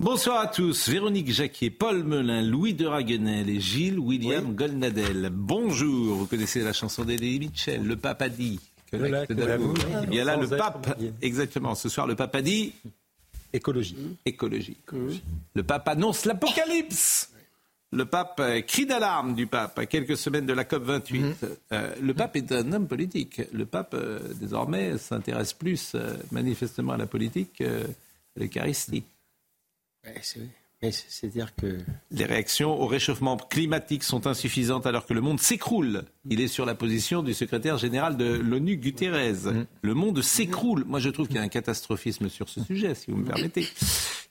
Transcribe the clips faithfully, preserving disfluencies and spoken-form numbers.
Bonsoir à tous, Véronique Jacquier, Paul Melin, Louis de Raguenel et Gilles-William-Golnadel. Oui. Bonjour, vous connaissez la chanson d'Elie Mitchell, le pape a dit que l'acte d'amour. Eh bien là, le pape, exactement, ce soir, le pape a dit écologie. Écologie. Écologie. Le pape annonce l'apocalypse. Le pape, euh, cri d'alarme du pape, à quelques semaines de la C O P vingt-huit. Mmh. Euh, le pape est un homme politique. Le pape, euh, désormais, s'intéresse plus euh, manifestement à la politique qu'à l'Eucharistie. Mais c'est, mais c'est-à-dire que... Les réactions au réchauffement climatique sont insuffisantes alors que le monde s'écroule. Il est sur la position du secrétaire général de l'ONU, Guterres. Mmh. Le monde s'écroule. Moi, je trouve qu'il y a un catastrophisme sur ce sujet, si vous me permettez.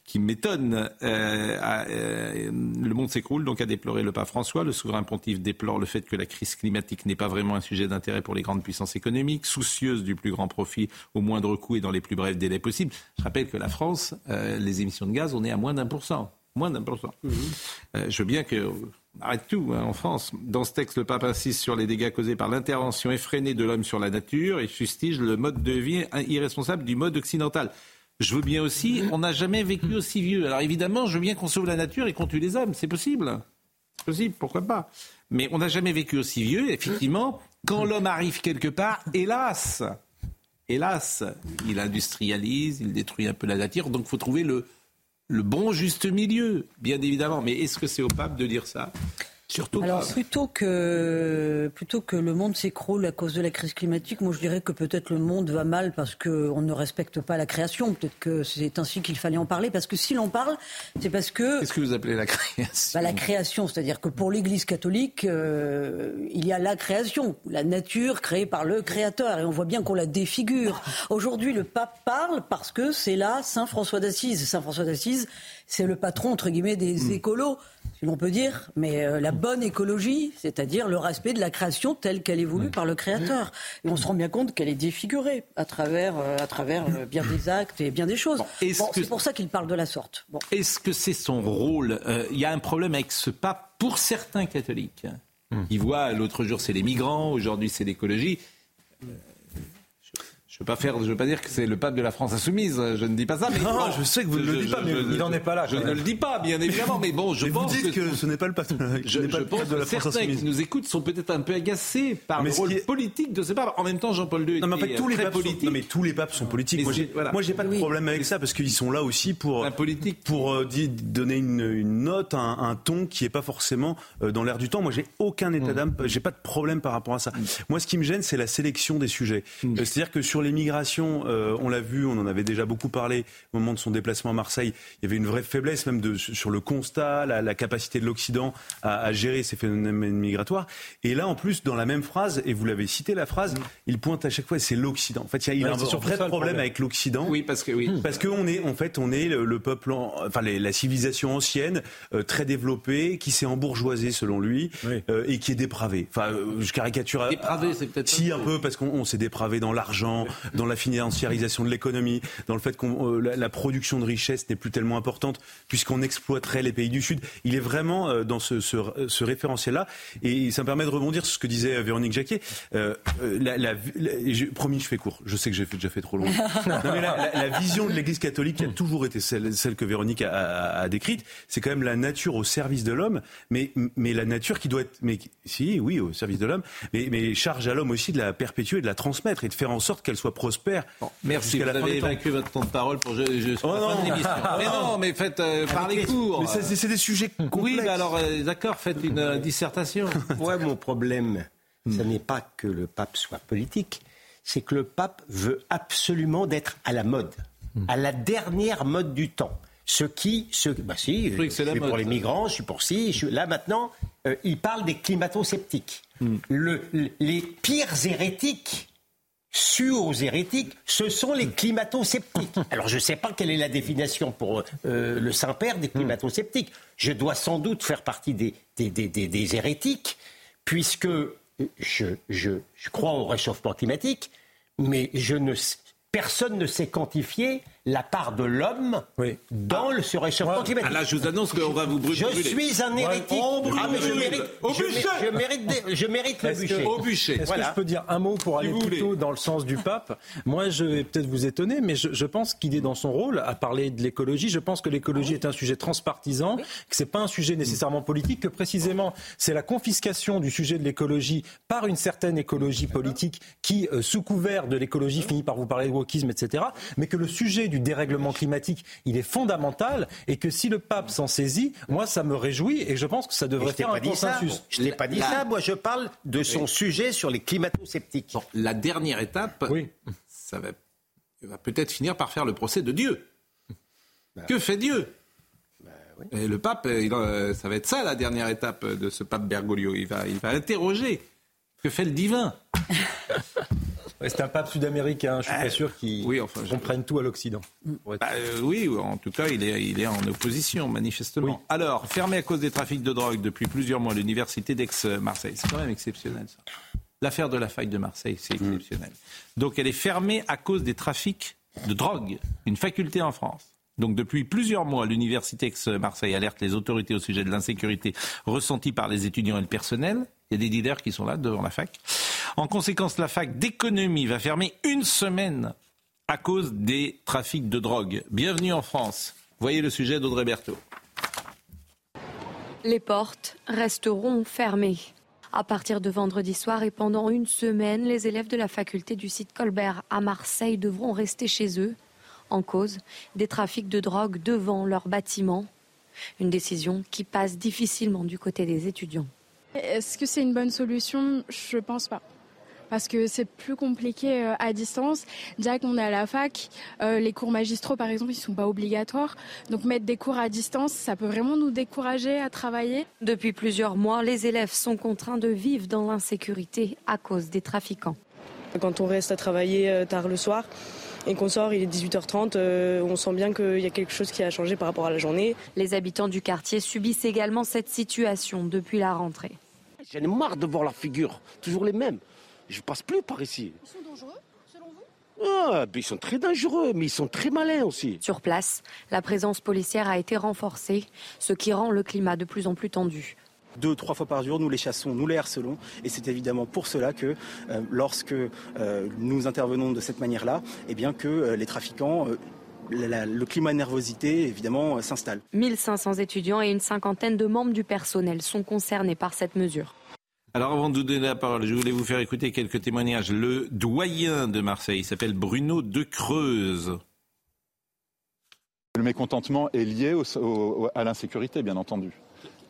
Qui m'étonne. Euh, à, euh, le monde s'écroule, donc a déploré le pape François. Le souverain pontife déplore le fait que la crise climatique n'est pas vraiment un sujet d'intérêt pour les grandes puissances économiques, soucieuses du plus grand profit au moindre coût et dans les plus brefs délais possibles. Je rappelle que la France, euh, les émissions de gaz, on est à moins d'un pour cent. Moins d'un pour cent. Mmh. Euh, je veux bien que... Arrête tout, hein, en France. Dans ce texte, le pape insiste sur les dégâts causés par l'intervention effrénée de l'homme sur la nature et fustige le mode de vie irresponsable du mode occidental. Je veux bien aussi, on n'a jamais vécu aussi vieux. Alors évidemment, je veux bien qu'on sauve la nature et qu'on tue les hommes, c'est possible. C'est possible, pourquoi pas. Mais on n'a jamais vécu aussi vieux, et effectivement, quand l'homme arrive quelque part, hélas, hélas, il industrialise, il détruit un peu la nature, donc il faut trouver le, le bon juste milieu, bien évidemment. Mais est-ce que c'est au pape de dire ça ? Surtout Alors pas. plutôt que plutôt que le monde s'écroule à cause de la crise climatique, moi je dirais que peut-être le monde va mal parce que on ne respecte pas la création. Peut-être que c'est ainsi qu'il fallait en parler, parce que si l'on parle, c'est parce que. Qu'est-ce que vous appelez la création ? Bah, la création, c'est-à-dire que pour l'Église catholique, euh, il y a la création, la nature créée par le Créateur, et on voit bien qu'on la défigure. Aujourd'hui, le pape parle parce que c'est là Saint-François d'Assise. Saint-François d'Assise, c'est le patron entre guillemets des mmh. écolos, si l'on peut dire, mais euh, la bonne écologie, c'est-à-dire le respect de la création telle qu'elle est voulue par le Créateur. Et on se rend bien compte qu'elle est défigurée à travers, euh, à travers euh, bien des actes et bien des choses. Bon, bon, que... C'est pour ça qu'il parle de la sorte. Bon. Est-ce que c'est son rôle ? Euh, y a un problème avec ce pape pour certains catholiques. Mmh. Ils voient, l'autre jour c'est les migrants, aujourd'hui c'est l'écologie. Euh... Je ne veux pas dire que c'est le pape de la France insoumise, je ne dis pas ça. Mais non, bon, je sais que vous ne le dites pas, mais il n'en est pas là. Je même. ne le dis pas, bien évidemment, mais bon, je mais pense vous dites que, que ce n'est pas le pape je, je pas le pense de la France insoumise. Certains qui nous écoutent sont peut-être un peu agacés par mais le rôle est... politique de ce pape. En même temps, Jean-Paul deux non, mais en fait, tous les papes politiques. Sont... Non, mais tous les papes sont politiques. Mais moi, j'ai voilà. moi, j'ai pas de problème avec mais ça, parce qu'ils sont là aussi pour un politique. pour euh, donner une, une note, un, un ton qui est pas forcément euh, dans l'air du temps. Moi, j'ai aucun état d'âme, j'ai pas de problème par rapport à ça. Moi, ce qui me gêne, c'est la sélection des sujets. C'est-à-dire que sur l'immigration, euh, on l'a vu, on en avait déjà beaucoup parlé au moment de son déplacement à Marseille. Il y avait une vraie faiblesse même de, sur le constat, la, la capacité de l'Occident à, à gérer ces phénomènes migratoires. Et là, en plus, dans la même phrase, et vous l'avez cité la phrase, il pointe à chaque fois, c'est l'Occident. En fait, il y a, il y a un vrai problème, problème avec l'Occident. Oui, parce que oui, parce que on est en fait, on est le, le peuple, en, enfin les, la civilisation ancienne, euh, très développée, qui s'est embourgeoisée selon lui, oui. euh, et qui est dépravée. Enfin, euh, je caricature. Dépravée, c'est peut-être. Si un peu, parce qu'on on s'est dépravé dans l'argent. Dans la financiarisation de l'économie, dans le fait que euh, la, la production de richesse n'est plus tellement importante puisqu'on exploiterait les pays du Sud. Il est vraiment euh, dans ce, ce, ce référentiel-là, et ça me permet de rebondir sur ce que disait Véronique Jacquier. Euh, la, la, la, je, promis, je fais court. Je sais que j'ai fait, déjà fait trop long. Non, mais la, la, la vision de l'Église catholique a toujours été celle, celle que Véronique a, a, a décrite. C'est quand même la nature au service de l'homme, mais, mais la nature qui doit être, mais si, oui, au service de l'homme, mais, mais charge à l'homme aussi de la perpétuer, de la transmettre et de faire en sorte qu'elle soit prospère. Bon, merci, vous avez évacué votre temps de parole pour je, je oh la fin de l'émission. Mais non, mais faites euh, parler court. Mais ça, c'est, c'est des sujets complexes. Oui, bah alors euh, d'accord, faites une euh, dissertation. Moi, mon problème, hmm. ce n'est pas que le pape soit politique, c'est que le pape veut absolument d'être à la mode, hmm. à la dernière mode du temps. Ce qui, ce, bah si, je, je, je suis mode, pour les migrants, je suis pour si, je suis, là maintenant, euh, il parle des climato-sceptiques, hmm. le, le, les pires hérétiques. sur aux hérétiques, ce sont les climato-sceptiques. Alors, je ne sais pas quelle est la définition pour euh, le Saint-Père des climato-sceptiques. Je dois sans doute faire partie des, des, des, des, des hérétiques, puisque je, je, je crois au réchauffement climatique, mais je ne, personne ne sait quantifier la part de l'homme oui. dans ah. le ce réchauffement ouais. climatique. Ah là, je vous annonce qu'on va vous brûler. Je suis un hérétique. Ouais. Ah, mais je mérite, au je bûcher. Je mérite, des, je mérite le bûcher. Que, au bûcher. Est-ce voilà. que je peux dire un mot pour aller si plutôt dans le sens du pape ? Moi, je vais peut-être vous étonner, mais je, je pense qu'il est dans son rôle à parler de l'écologie. Je pense que l'écologie est un sujet transpartisan, que c'est pas un sujet nécessairement politique, que précisément c'est la confiscation du sujet de l'écologie par une certaine écologie politique qui, euh, sous couvert de l'écologie, finit par vous parler de wokisme, et cetera. Mais que le sujet du dérèglement climatique, il est fondamental et que si le pape s'en saisit, moi ça me réjouit et je pense que ça devrait faire un consensus. Ça, je ne l'ai pas dit la... ça, moi je parle de son oui. sujet sur les climato-sceptiques. Bon, la dernière étape, oui. ça va, va peut-être finir par faire le procès de Dieu. Bah, que fait Dieu ? bah, oui. Et le pape, il, euh, ça va être ça la dernière étape de ce pape Bergoglio. Il va, il va interroger. Que fait le divin ? C'est un pape sud-américain, je suis ah, pas sûr qu'il oui, enfin, comprenne je... tout à l'Occident. Bah, euh, oui, en tout cas, il est, il est en opposition, manifestement. Oui. Alors, fermé à cause des trafics de drogue depuis plusieurs mois, l'université d'Aix-Marseille, c'est quand même exceptionnel, ça. L'affaire de la faille de Marseille, c'est exceptionnel. Mmh. Donc, elle est fermée à cause des trafics de drogue, une faculté en France. Donc, depuis plusieurs mois, l'université Aix-Marseille alerte les autorités au sujet de l'insécurité ressentie par les étudiants et le personnel. Il y a des dealers qui sont là, devant la fac. En conséquence, la fac d'économie va fermer une semaine à cause des trafics de drogue. Bienvenue en France. Voyez le sujet d'Audrey Berthaud. Les portes resteront fermées. À partir de vendredi soir et pendant une semaine, les élèves de la faculté du site Colbert à Marseille devront rester chez eux en cause des trafics de drogue devant leur bâtiment. Une décision qui passe difficilement du côté des étudiants. Est-ce que c'est une bonne solution ? Je ne pense pas. Parce que c'est plus compliqué à distance. Déjà qu'on est à la fac, euh, les cours magistraux, par exemple, ils ne sont pas obligatoires. Donc mettre des cours à distance, ça peut vraiment nous décourager à travailler. Depuis plusieurs mois, les élèves sont contraints de vivre dans l'insécurité à cause des trafiquants. Quand on reste à travailler tard le soir et qu'on sort, il est dix-huit heures trente, euh, on sent bien qu'il y a quelque chose qui a changé par rapport à la journée. Les habitants du quartier subissent également cette situation depuis la rentrée. J'en ai marre de voir leur figure, toujours les mêmes. Je ne passe plus par ici. Ils sont dangereux, selon vous ? Ah, ben ils sont très dangereux, mais ils sont très malins aussi. Sur place, la présence policière a été renforcée, ce qui rend le climat de plus en plus tendu. Deux, trois fois par jour, nous les chassons, nous les harcelons. Et c'est évidemment pour cela que euh, lorsque euh, nous intervenons de cette manière-là, eh bien que euh, les trafiquants... Euh, La, la, le climat de nervosité, évidemment, euh, s'installe. mille cinq cents étudiants et une cinquantaine de membres du personnel sont concernés par cette mesure. Alors avant de vous donner la parole, je voulais vous faire écouter quelques témoignages. Le doyen de Marseille, il s'appelle Bruno Decreuse. Le mécontentement est lié au, au, à l'insécurité, bien entendu.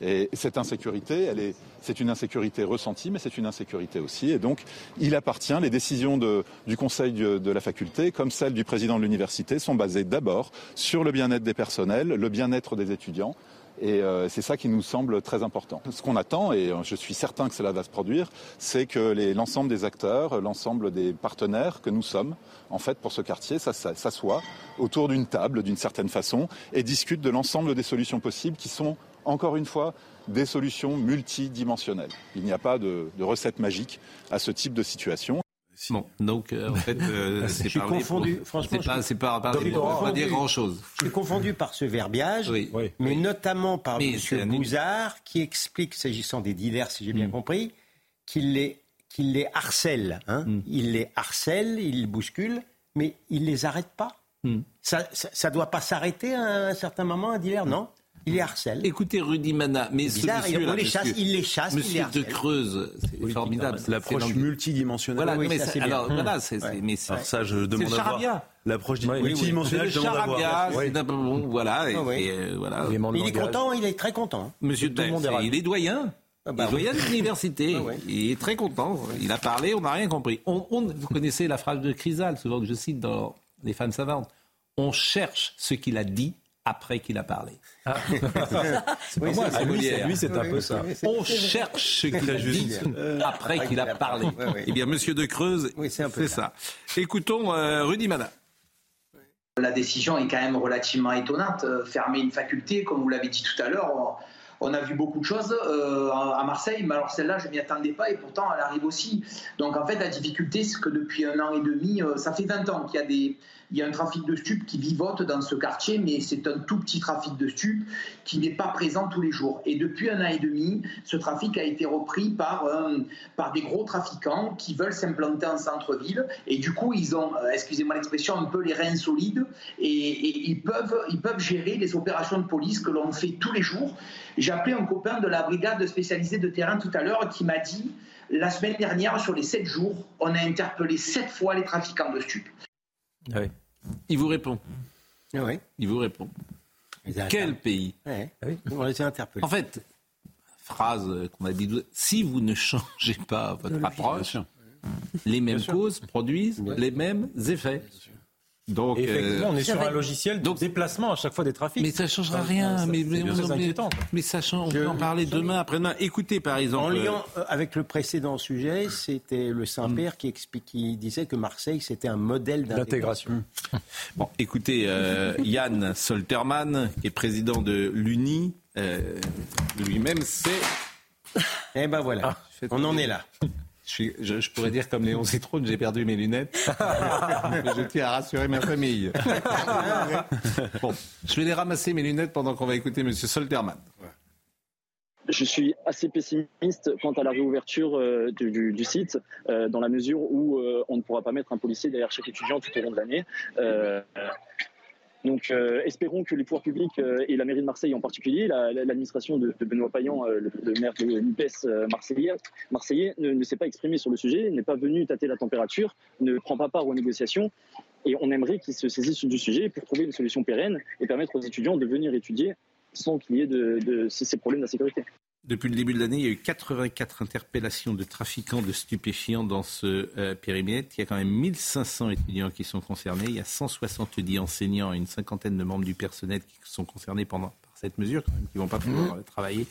Et cette insécurité, elle est, c'est une insécurité ressentie, mais c'est une insécurité aussi. Et donc, il appartient, les décisions de, du conseil de, de la faculté, comme celles du président de l'université, sont basées d'abord sur le bien-être des personnels, le bien-être des étudiants. Et euh, c'est ça qui nous semble très important. Ce qu'on attend, et je suis certain que cela va se produire, c'est que les, l'ensemble des acteurs, l'ensemble des partenaires que nous sommes, en fait, pour ce quartier, ça, ça, s'assoient autour d'une table, d'une certaine façon, et discutent de l'ensemble des solutions possibles qui sont... Encore une fois, des solutions multidimensionnelles. Il n'y a pas de, de recette magique à ce type de situation. Bon, donc euh, en fait, euh, c'est je suis confondu. Pour... Franchement, c'est je pas, suis... pas, pas, donc, pour, confondu, pas dire grand-chose. Je suis confondu par ce verbiage, oui, oui, mais oui. notamment par mais M. Bouzard, un... qui explique, s'agissant des dealers, si j'ai bien mm. compris, qu'il les, qu'il les harcèle. Hein. Mm. Il les harcèle, il les bouscule, mais il les arrête pas. Mm. Ça, ça, ça doit pas s'arrêter à un certain moment, un dealer, mm. non? Il les harcèle. Écoutez Rudy Manin, mais ce bizarre, monsieur, il, là, les chasse, monsieur, il les chasse, monsieur il les harcèle. Decreuse, c'est oui, formidable. L'approche c'est multidimensionnelle. Voilà, oui, mais ça, c'est alors, bien. Voilà, c'est, ouais. c'est, mais c'est, alors ça, je demande c'est le à voir. L'approche oui, oui, multidimensionnelle, oui, oui. je demande charabia, à voir. C'est bon, voilà, et, oui. et, euh, voilà. Il est content, il est très content. Monsieur Decreuse, il est doyen. Ah bah il est doyen de l'université, ah ouais. il est très content. Il a parlé, on n'a rien compris. On, on, vous connaissez la phrase de Chrysal, souvent que je cite dans Les femmes savantes. On cherche ce qu'il a dit. après qu'il a parlé. Ah. C'est pas oui, moi, c'est lui, lui, c'est un oui, peu oui, ça. Oui, c'est, on c'est cherche ce qu'il a dit après qu'il a parlé. Oui, oui. Eh bien, monsieur Decreuse, oui, c'est, un peu c'est ça. ça. Écoutons euh, Rudy Manin. La décision est quand même relativement étonnante. Fermer une faculté, comme vous l'avez dit tout à l'heure, on, on a vu beaucoup de choses euh, à Marseille, mais alors celle-là, je ne m'y attendais pas et pourtant elle arrive aussi. Donc en fait, la difficulté, c'est que depuis un an et demi, euh, ça fait vingt ans qu'il y a des... Il y a un trafic de stupes qui vivote dans ce quartier, mais c'est un tout petit trafic de stupes qui n'est pas présent tous les jours. Et depuis un an et demi, ce trafic a été repris par, euh, par des gros trafiquants qui veulent s'implanter en centre-ville. Et du coup, ils ont, excusez-moi l'expression, un peu les reins solides. Et, et ils, peuvent, ils peuvent gérer les opérations de police que l'on fait tous les jours. J'ai appelé un copain de la brigade spécialisée de terrain tout à l'heure qui m'a dit, la semaine dernière, sur les sept jours, on a interpellé sept fois les trafiquants de stupes. Oui. Il vous répond. Oui. Il vous répond. Quel pays ? Oui. Oui. On les a interpellés. En fait, phrase qu'on a dit, si vous ne changez pas votre approche, les mêmes causes produisent oui. les mêmes effets. Donc, et effectivement, on est sur un logiciel de déplacement à chaque fois des trafics. Mais ça ne changera ça, rien. Ça, mais, mais, on, mais, mais ça change. Je, on peut en parler demain, après-demain. Écoutez, par exemple. En lien avec le précédent sujet, c'était le Saint-Père mmh. qui, explique, qui disait que Marseille, c'était un modèle d'intégration. Mmh. Bon, écoutez, euh, Yann Soltermann, qui est président de l'Uni, euh, lui-même, c'est. Eh ben voilà, ah, on en est là. Je, suis, je, je pourrais dire comme Léon Zitrone, j'ai perdu mes lunettes. Je tiens à rassurer ma famille. Bon, je vais les ramasser, mes lunettes, pendant qu'on va écouter M. Soltermann. Je suis assez pessimiste quant à la réouverture euh, du, du, du site, euh, dans la mesure où euh, on ne pourra pas mettre un policier derrière chaque étudiant tout au long de l'année. Euh, Donc euh, espérons que les pouvoirs publics euh, et la mairie de Marseille en particulier, la, la, l'administration de, de Benoît Payan, euh, le, le maire de l'U P E S euh, marseillais, marseillais ne, ne s'est pas exprimé sur le sujet, n'est pas venu tâter la température, ne prend pas part aux négociations. Et on aimerait qu'ils se saisissent du sujet pour trouver une solution pérenne et permettre aux étudiants de venir étudier sans qu'il y ait de, de, de ces problèmes d'insécurité. Depuis le début de l'année, il y a eu quatre-vingt-quatre interpellations de trafiquants de stupéfiants dans ce euh, périmètre. Il y a quand même mille cinq cents étudiants qui sont concernés. Il y a cent soixante-dix enseignants et une cinquantaine de membres du personnel qui sont concernés pendant, par cette mesure, quand même, qui ne vont pas pouvoir euh, travailler.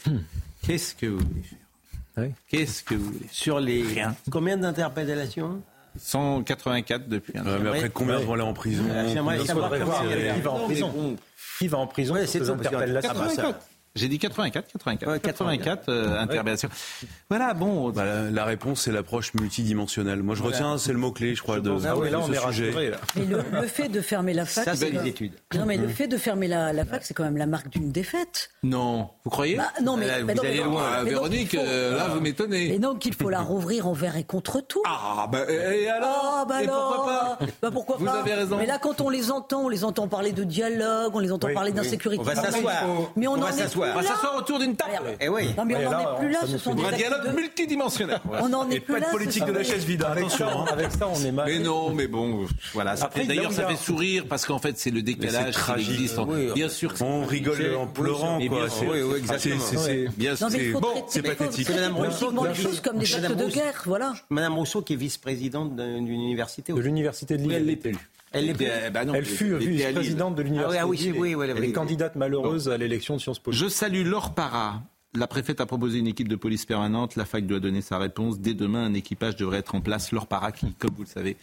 Qu'est-ce que vous voulez faire oui. Qu'est-ce que vous voulez faire Sur les... Rien. Combien d'interpellations ? cent quatre-vingt-quatre depuis un an. Euh, mais après, combien ouais. vont aller en prison ? J'aimerais savoir qui va en prison. Qui va en prison ? C'est des interpellations. J'ai dit quatre-vingt-quatre, quatre-vingt-quatre. Ouais, quatre-vingt-quatre euh, interpellations. Ouais. Voilà, bon. Bah, la, la réponse, c'est l'approche multidimensionnelle. Moi, je voilà. retiens, c'est le mot-clé, je crois, je de, pense, de, ah ouais, de là, on ce est rassuré, là. Mais le, le fait de fermer la fac. Ça, c'est une étude. Non, mais le fait de fermer la, la fac, c'est quand même la marque d'une défaite. Non. Vous croyez ? Bah, non, mais. Là, vous bah, non, allez mais, loin, mais, Véronique, donc, faut, euh, là, vous m'étonnez. Et donc, il faut la rouvrir envers et contre tout. Ah, bah, et alors ? Ah, bah, et alors ? Pourquoi pas ? Bah, pourquoi pas ? Vous avez raison. Mais là, quand on les entend, on les entend parler de dialogue, on les entend parler d'insécurité. On va s'asseoir. Mais on en est. On va s'asseoir autour d'une table. Eh oui. Non, mais on n'en est plus là. Ce sont des dialogues multidimensionnels. On n'en est plus là. Pas de politique de la chaise vide. Attention, avec ça, on est mal. Mais non, mais bon, voilà. Après, d'ailleurs, ça fait sourire parce qu'en fait, c'est le décalage qui existe. Bien sûr. On rigole en pleurant, quoi. Oui, oui, exactement. Bien sûr. Bon, c'est pathétique. Madame Rousseau, des choses comme des actes de guerre, voilà. Madame Rousseau, qui est vice-présidente d'une université. De l'université de Lille. Elle l'est élue. Elle, est... euh, bah non, elle fut vice-présidente de l'université. Ah oui, ah oui, oui, oui, oui, oui. Elle est candidate malheureuse bon. à l'élection de Sciences Po. Je salue Laure Parra. La préfète a proposé une équipe de police permanente. La fac doit donner sa réponse. Dès demain, un équipage devrait être en place. Laure Parra, qui, comme vous le savez,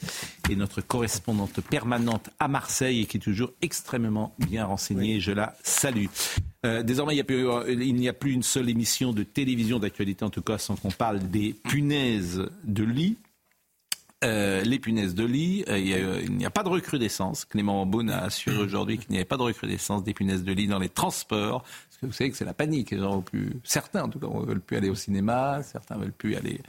est notre correspondante permanente à Marseille et qui est toujours extrêmement bien renseignée. Oui. Je la salue. Euh, désormais, il n'y a plus, il n'y a plus une seule émission de télévision d'actualité, en tout cas, sans qu'on parle des punaises de lit. Euh, les punaises de lit, euh, il, y a, euh, il n'y a pas de recrudescence. Clément Beaune a assuré aujourd'hui qu'il n'y avait pas de recrudescence des punaises de lit dans les transports. Parce que vous savez que c'est la panique. Les gens plus... Certains, en tout cas, ne veulent plus aller au cinéma, certains ne veulent plus aller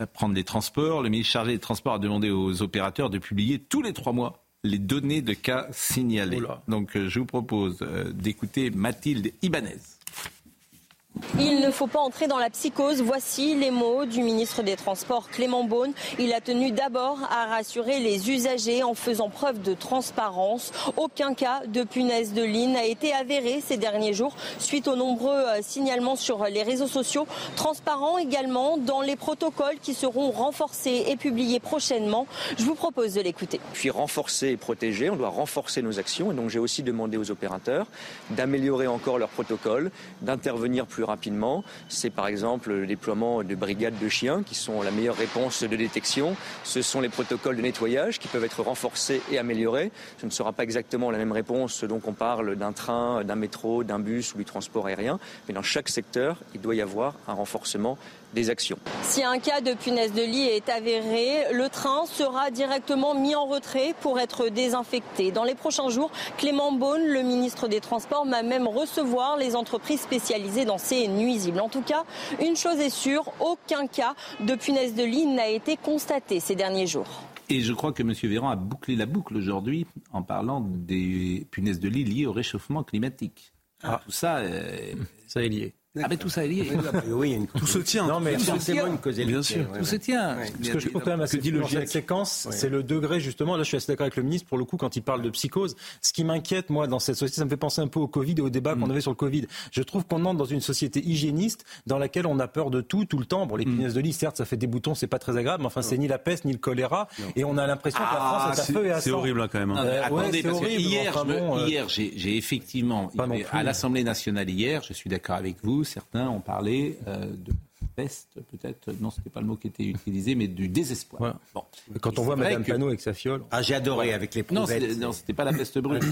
euh, prendre les transports. Le ministre chargé des transports a demandé aux opérateurs de publier tous les trois mois les données de cas signalés. Oula. Donc euh, je vous propose euh, d'écouter Mathilde Ibanez. Il ne faut pas entrer dans la psychose, voici les mots du ministre des Transports Clément Beaune. Il a tenu d'abord à rassurer les usagers en faisant preuve de transparence. Aucun cas de punaise de lit n'a été avéré ces derniers jours suite aux nombreux signalements sur les réseaux sociaux. Transparent également dans les protocoles qui seront renforcés et publiés prochainement. Je vous propose de l'écouter. Puis renforcer et protéger, on doit renforcer nos actions. Et donc j'ai aussi demandé aux opérateurs d'améliorer encore leurs protocoles, d'intervenir plus rapidement. C'est par exemple le déploiement de brigades de chiens qui sont la meilleure réponse de détection. Ce sont les protocoles de nettoyage qui peuvent être renforcés et améliorés. Ce ne sera pas exactement la même réponse dont on parle d'un train, d'un métro, d'un bus ou du transport aérien. Mais dans chaque secteur, il doit y avoir un renforcement des actions. Si un cas de punaise de lit est avéré, le train sera directement mis en retrait pour être désinfecté. Dans les prochains jours, Clément Beaune, le ministre des Transports, va même recevoir les entreprises spécialisées dans ces nuisibles. En tout cas, une chose est sûre, aucun cas de punaise de lit n'a été constaté ces derniers jours. Et je crois que M. Véran a bouclé la boucle aujourd'hui en parlant des punaises de lit liées au réchauffement climatique. Ah, tout ça, euh... ça est lié. Ah mais tout ça est lié. Oui, une... Tout se tient. Non mais tout se tient. Bien sûr. Tout se tient. Ce que je trouve quand même assez fou dans cette séquence, ouais. c'est le degré justement. Là, je suis assez d'accord avec le ministre pour le coup quand il parle de psychose. Ce qui m'inquiète moi dans cette société, ça me fait penser un peu au Covid et au débat mm. qu'on avait sur le Covid. Je trouve qu'on entre dans une société hygiéniste dans laquelle on a peur de tout tout le temps. Bon, les punaises mm. de lit, certes, ça fait des boutons, c'est pas très agréable, mais enfin, c'est ni la peste ni le choléra, non. et on a l'impression que ah, la France est à feu et à sang. C'est horrible là, quand même. Hein. Euh, Attendez, ouais, parce que hier, hier, j'ai effectivement à l'Assemblée nationale hier, je suis d'accord avec vous. Certains ont parlé euh, de peste, peut-être, non, ce n'était pas le mot qui était utilisé, mais du désespoir. Voilà. Bon. Quand on voit Mme Panot que... avec sa fiole... Ah, j'ai adoré voilà. avec les prouvettes. Non, ce n'était pas la peste brune,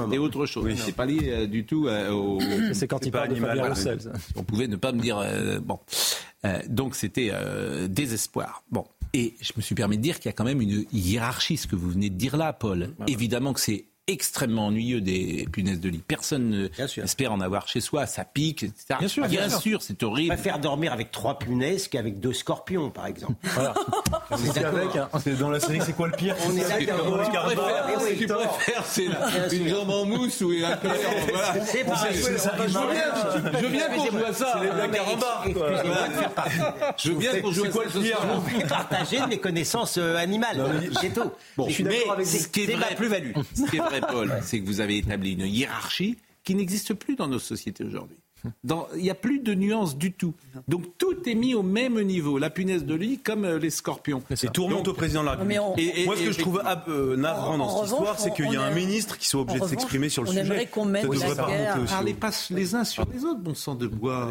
c'était autre chose. Oui. Ce n'est pas lié euh, du tout euh, au... C'est quand il parle de Fabien Roussel. On pouvait ne pas me dire... Euh, bon, euh, donc c'était euh, désespoir. Bon, et je me suis permis de dire qu'il y a quand même une hiérarchie, ce que vous venez de dire là, Paul. Voilà. Évidemment que c'est... extrêmement ennuyeux des punaises de lit. Personne n'espère en avoir chez soi, ça pique, et cetera. Bien sûr, bien sûr, sûr c'est horrible. On préfère dormir avec trois punaises qu'avec deux scorpions, par exemple. Voilà. C'est avec, hein. c'est dans la série, c'est quoi le pire On est, est là dans le Si tu préfères, c'est là, une jambe en mousse ou un colère. C'est pas Je veux bien qu'on joue à ça. C'est les blagues carambar. Je veux bien qu'on joue à ça. Je vais partager mes connaissances animales. C'est tout. Mais c'est ma plus-value. Ce qui est vrai, Paul, c'est que vous avez établi une hiérarchie qui n'existe plus dans nos sociétés aujourd'hui. Il n'y a plus de nuances du tout. Donc tout est mis au même niveau. La punaise de lit comme les scorpions. C'est tourmente au président de la République. On, et, et, Moi, ce que je trouve euh, navrant dans cette histoire, c'est qu'il y a un ministre qui soit obligé de s'exprimer sur le sujet. On aimerait qu'on mette la guerre. Ne parlez pas les uns sur les autres, bon sang de bois.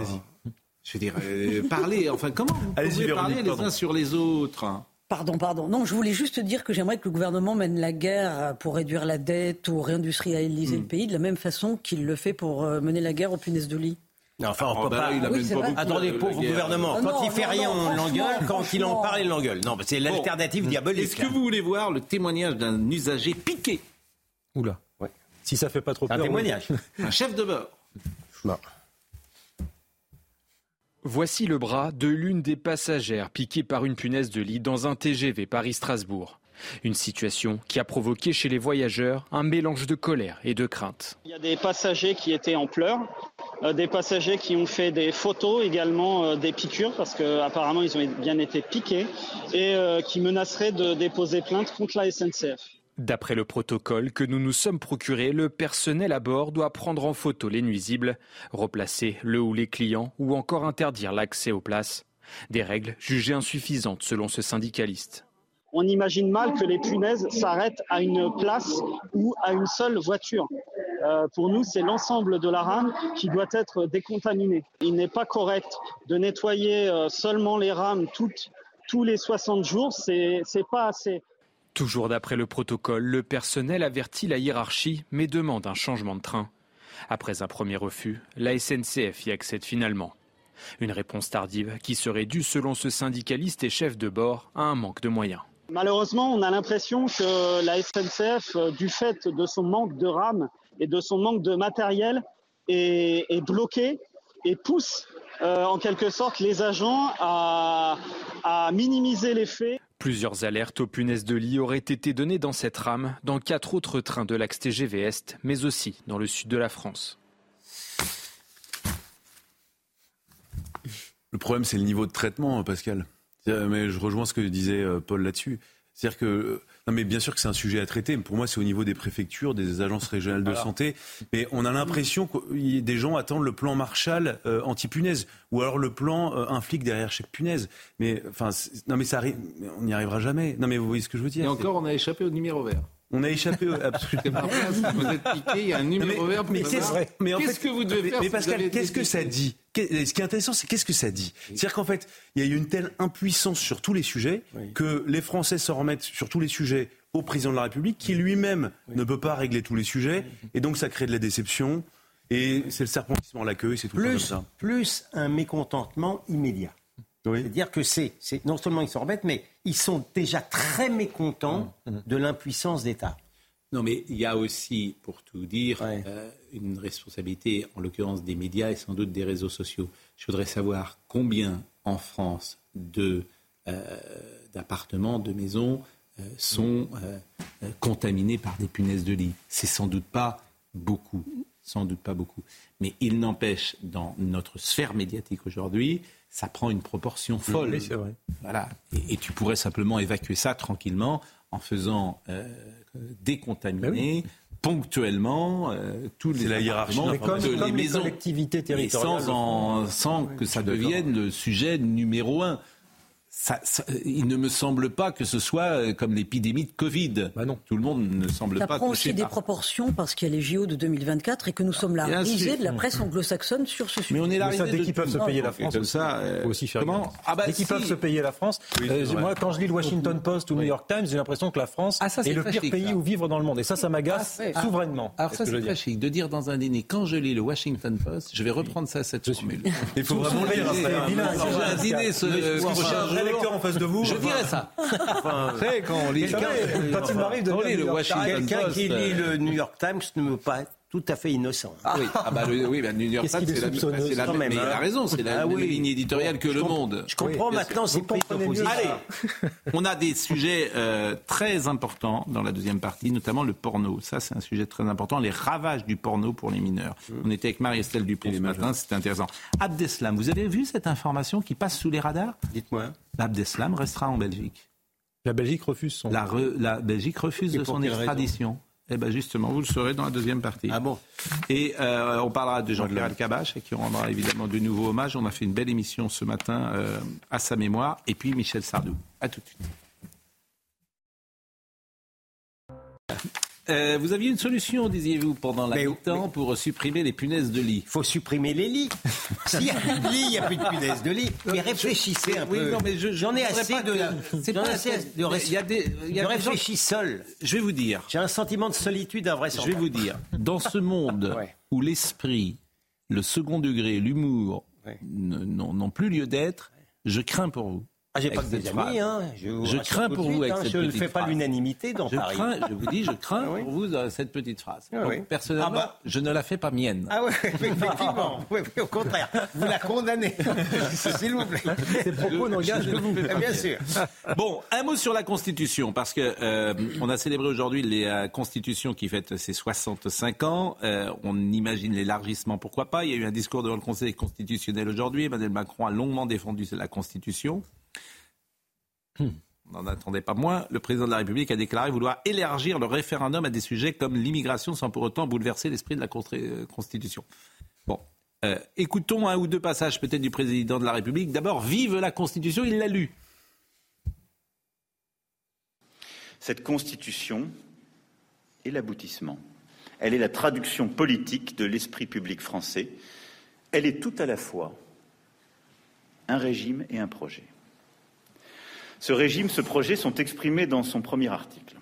Je veux dire, euh, parler, enfin, comment vous pouvez parler les uns sur les autres hein. Pardon, pardon. Non, je voulais juste dire que j'aimerais que le gouvernement mène la guerre pour réduire la dette ou réindustrialiser mmh. le pays de la même façon qu'il le fait pour mener la guerre aux punaises de lit. Non, enfin, on ne peut pas. Attendez, pauvre gouvernement. Quand il ne fait rien, on l'engueule. Quand il en parle, il l'engueule. Non, c'est l'alternative diabolique. Est-ce que vous voulez voir le témoignage d'un usager piqué ? Oula. Ouais. Si ça ne fait pas trop peur. Un témoignage. Un chef de bord. Non. Voici le bras de l'une des passagères piquée par une punaise de lit dans un T G V Paris-Strasbourg. Une situation qui a provoqué chez les voyageurs un mélange de colère et de crainte. Il y a des passagers qui étaient en pleurs, euh, des passagers qui ont fait des photos également euh, des piqûres parce qu'apparemment ils ont bien été piqués et euh, qui menaceraient de déposer plainte contre la S N C F. D'après le protocole que nous nous sommes procuré, le personnel à bord doit prendre en photo les nuisibles, replacer le ou les clients ou encore interdire l'accès aux places. Des règles jugées insuffisantes selon ce syndicaliste. On imagine mal que les punaises s'arrêtent à une place ou à une seule voiture. Euh, pour nous, c'est l'ensemble de la rame qui doit être décontaminée. Il n'est pas correct de nettoyer seulement les rames toutes, tous les soixante jours, c'est, c'est pas assez. Toujours d'après le protocole, le personnel avertit la hiérarchie mais demande un changement de train. Après un premier refus, la S N C F y accède finalement. Une réponse tardive qui serait due, selon ce syndicaliste et chef de bord, à un manque de moyens. Malheureusement, on a l'impression que la S N C F, du fait de son manque de rames et de son manque de matériel, est, est bloquée et pousse euh, en quelque sorte les agents à, à minimiser les faits. Plusieurs alertes aux punaises de lit auraient été données dans cette rame, dans quatre autres trains de l'axe T G V Est, mais aussi dans le sud de la France. Le problème, c'est le niveau de traitement, Pascal. Mais je rejoins ce que disait Paul là-dessus. C'est-à-dire que, non mais bien sûr que c'est un sujet à traiter, mais pour moi c'est au niveau des préfectures, des agences régionales de santé, mais on a l'impression que des gens attendent le plan Marshall euh, anti-punaise, ou alors le plan euh, un flic derrière chaque punaise. Mais, enfin, non mais ça arrive, on n'y arrivera jamais. Non mais vous voyez ce que je veux dire. Et encore, on a échappé au numéro vert. On a échappé absolument. Vous êtes piqué, il y a un numéro vert. Mais, mais, vrai. mais en qu'est-ce fait, que vous devez mais, faire mais Pascal, si qu'est-ce que ça dit? Ce qui est intéressant, c'est qu'est-ce que ça dit? C'est-à-dire qu'en fait, il y a eu une telle impuissance sur tous les sujets oui. que les Français s'en remettent sur tous les sujets au président de la République, qui lui-même oui. ne peut pas régler tous les sujets, et donc ça crée de la déception. Et c'est le serpent qui se mord la queue, c'est tout plus, le temps comme ça. Plus un mécontentement immédiat. Oui. C'est-à-dire que c'est, c'est, non seulement ils s'en remettent, mais ils sont déjà très mécontents de l'impuissance d'État. Non, mais il y a aussi, pour tout dire, ouais. euh, une responsabilité, en l'occurrence des médias et sans doute des réseaux sociaux. Je voudrais savoir combien en France de, euh, d'appartements, de maisons euh, sont euh, euh, contaminés par des punaises de lit. C'est sans doute pas beaucoup, sans doute pas beaucoup. Mais il n'empêche, dans notre sphère médiatique aujourd'hui, ça prend une proportion folle. Oui, c'est vrai. Voilà. Et, et tu pourrais simplement évacuer ça tranquillement en faisant euh, décontaminer ben oui. ponctuellement euh, tous les appartements, les, comme, les maisons, les collectivités territoriales, sans, en, sans oui, que ça devienne le sujet numéro un. Ça, ça, il ne me semble pas que ce soit comme l'épidémie de Covid. Bah non. Tout le monde ne semble ça pas touché. Ça prend aussi des par... proportions parce qu'il y a les J O de deux mille vingt-quatre et que nous sommes la bien risée sûr. De la presse anglo-saxonne sur ce sujet. Mais on est la risée dès qu'ils peuvent se payer la France. Comme ça, faut aussi faire comment ah bah, dès qu'ils si. peuvent se payer la France. Oui, euh, moi, quand je lis le Washington Post ou le oui. New York Times, j'ai l'impression que la France ah, ça, est, est le pire chic, pays ça. Où vivre dans le monde. Et ça, ça m'agace ah, souverainement. Alors ça, c'est très chic de dire dans un dîner. Quand je lis le Washington Post, je vais reprendre ça cette formule. Il faut vraiment lire. Un dîner ce prochain. Lecteur en face de vous. Je enfin... dirais ça. Enfin, c'est quand on lit, quand il m'arrive de lire le Washington Post, quelqu'un qui lit le New York Times ne peut pas être tout à fait innocent. Ah oui, ah bah le oui, bah, New York Times, c'est, c'est la, c'est la même. Mais il a raison, c'est la ah, oui. même ligne éditoriale que je Le comp- Monde. Je comprends oui, maintenant. C'est pas allez, on a des sujets euh, très importants dans la deuxième partie, notamment le porno. Ça, c'est un sujet très important. Les ravages du porno pour les mineurs. On était avec Marie-Estelle Dupont ce matin, c'était intéressant. Abdeslam, vous avez vu cette information qui passe sous les radars ? Dites-moi. Abdeslam restera en Belgique. La Belgique refuse son. La, re, la Belgique refuse de son extradition. Eh bien justement, vous le saurez dans la deuxième partie. Ah bon ? Et euh, on parlera de Jean-Pierre Elkabbach, à qui on rendra évidemment de nouveaux hommages. On a fait une belle émission ce matin euh, à sa mémoire. Et puis Michel Sardou. À tout de suite. Euh, vous aviez une solution, disiez-vous, pendant la mi-temps pour supprimer les punaises de lit. Il faut supprimer les lits. S'il n'y a plus de lit, il n'y a plus de punaises de lit. Mais réfléchissez un peu. Oui, non, mais je, j'en ai assez de... C'est pas assez de réfléchir seul. Je vais vous dire... J'ai un sentiment de solitude invraisemblable. Je vais vous dire, dans ce monde ouais. où l'esprit, le second degré, l'humour ouais. n'ont, n'ont plus lieu d'être, je crains pour vous. Ah, j'ai pas que des amis, hein. Je, je crains pour vous. Suite, avec hein, cette je ne fais pas phrase. L'unanimité dans je Paris. Crains, je vous dis, je crains oui. pour vous euh, cette petite phrase. Oui. Donc, personnellement, ah bah. je ne la fais pas mienne. Ah oui, effectivement. Oui, oui, au contraire, vous la condamnez. S'il vous plaît. Ces propos n'engagent que vous. Bien sûr. Bon, un mot sur la Constitution, parce que euh, on a célébré aujourd'hui la Constitution qui fête ses soixante-cinq ans. Euh, on imagine l'élargissement, pourquoi pas. Il y a eu un discours devant le Conseil constitutionnel aujourd'hui. Emmanuel Macron a longuement défendu la Constitution. Hmm. On n'en attendait pas moins. Le président de la République a déclaré vouloir élargir le référendum à des sujets comme l'immigration sans pour autant bouleverser l'esprit de la Constitution. Bon, euh, écoutons un ou deux passages peut-être du président de la République. D'abord, vive la Constitution, il l'a lu. Cette Constitution est l'aboutissement. Elle est la traduction politique de l'esprit public français. Elle est tout à la fois un régime et un projet. Ce régime, ce projet sont exprimés dans son premier article,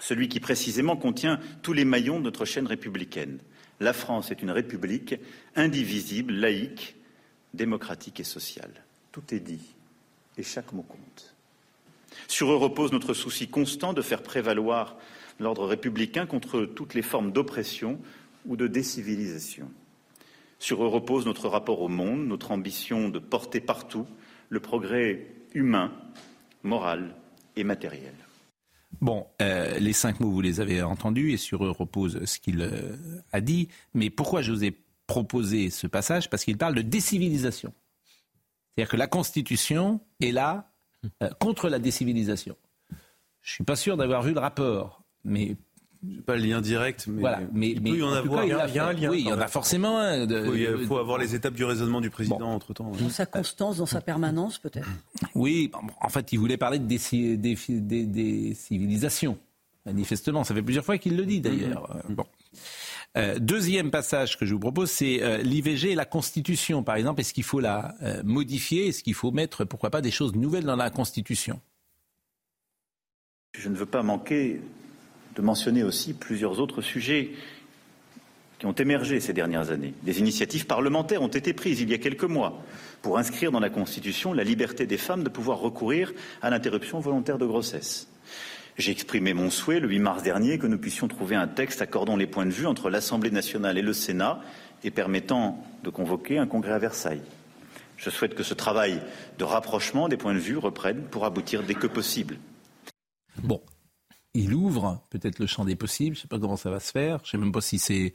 celui qui précisément contient tous les maillons de notre chaîne républicaine. La France est une république indivisible, laïque, démocratique et sociale. Tout est dit et chaque mot compte. Sur eux repose notre souci constant de faire prévaloir l'ordre républicain contre toutes les formes d'oppression ou de décivilisation. Sur eux repose notre rapport au monde, notre ambition de porter partout le progrès humain, moral et matériel. Bon, euh, les cinq mots, vous les avez entendus et sur eux repose ce qu'il euh, a dit. Mais pourquoi je vous ai proposé ce passage ? Parce qu'il parle de décivilisation. C'est-à-dire que la Constitution est là euh, contre la décivilisation. Je ne suis pas sûr d'avoir vu le rapport, mais... Je n'ai pas le lien direct, mais voilà, mais, il peut mais y en, en avoir. Cas, il, y a, il y a un lien. Oui, il y en a forcément un. De... Oui, il faut avoir les étapes du raisonnement du président bon. Entre-temps. Ouais. Dans sa constance, dans sa permanence peut-être. Oui, en fait, il voulait parler de des, des, des, des civilisations, manifestement. Ça fait plusieurs fois qu'il le dit d'ailleurs. Mmh. Bon. Euh, deuxième passage que je vous propose, c'est euh, l'I V G et la Constitution, par exemple. Est-ce qu'il faut la euh, modifier? Est-ce qu'il faut mettre, pourquoi pas, des choses nouvelles dans la Constitution? Je ne veux pas manquer... de mentionner aussi plusieurs autres sujets qui ont émergé ces dernières années. Des initiatives parlementaires ont été prises il y a quelques mois pour inscrire dans la Constitution la liberté des femmes de pouvoir recourir à l'interruption volontaire de grossesse. J'ai exprimé mon souhait le huit mars dernier que nous puissions trouver un texte accordant les points de vue entre l'Assemblée nationale et le Sénat et permettant de convoquer un congrès à Versailles. Je souhaite que ce travail de rapprochement des points de vue reprenne pour aboutir dès que possible. Bon. Il ouvre peut-être le champ des possibles, je ne sais pas comment ça va se faire, je ne sais même pas si c'est...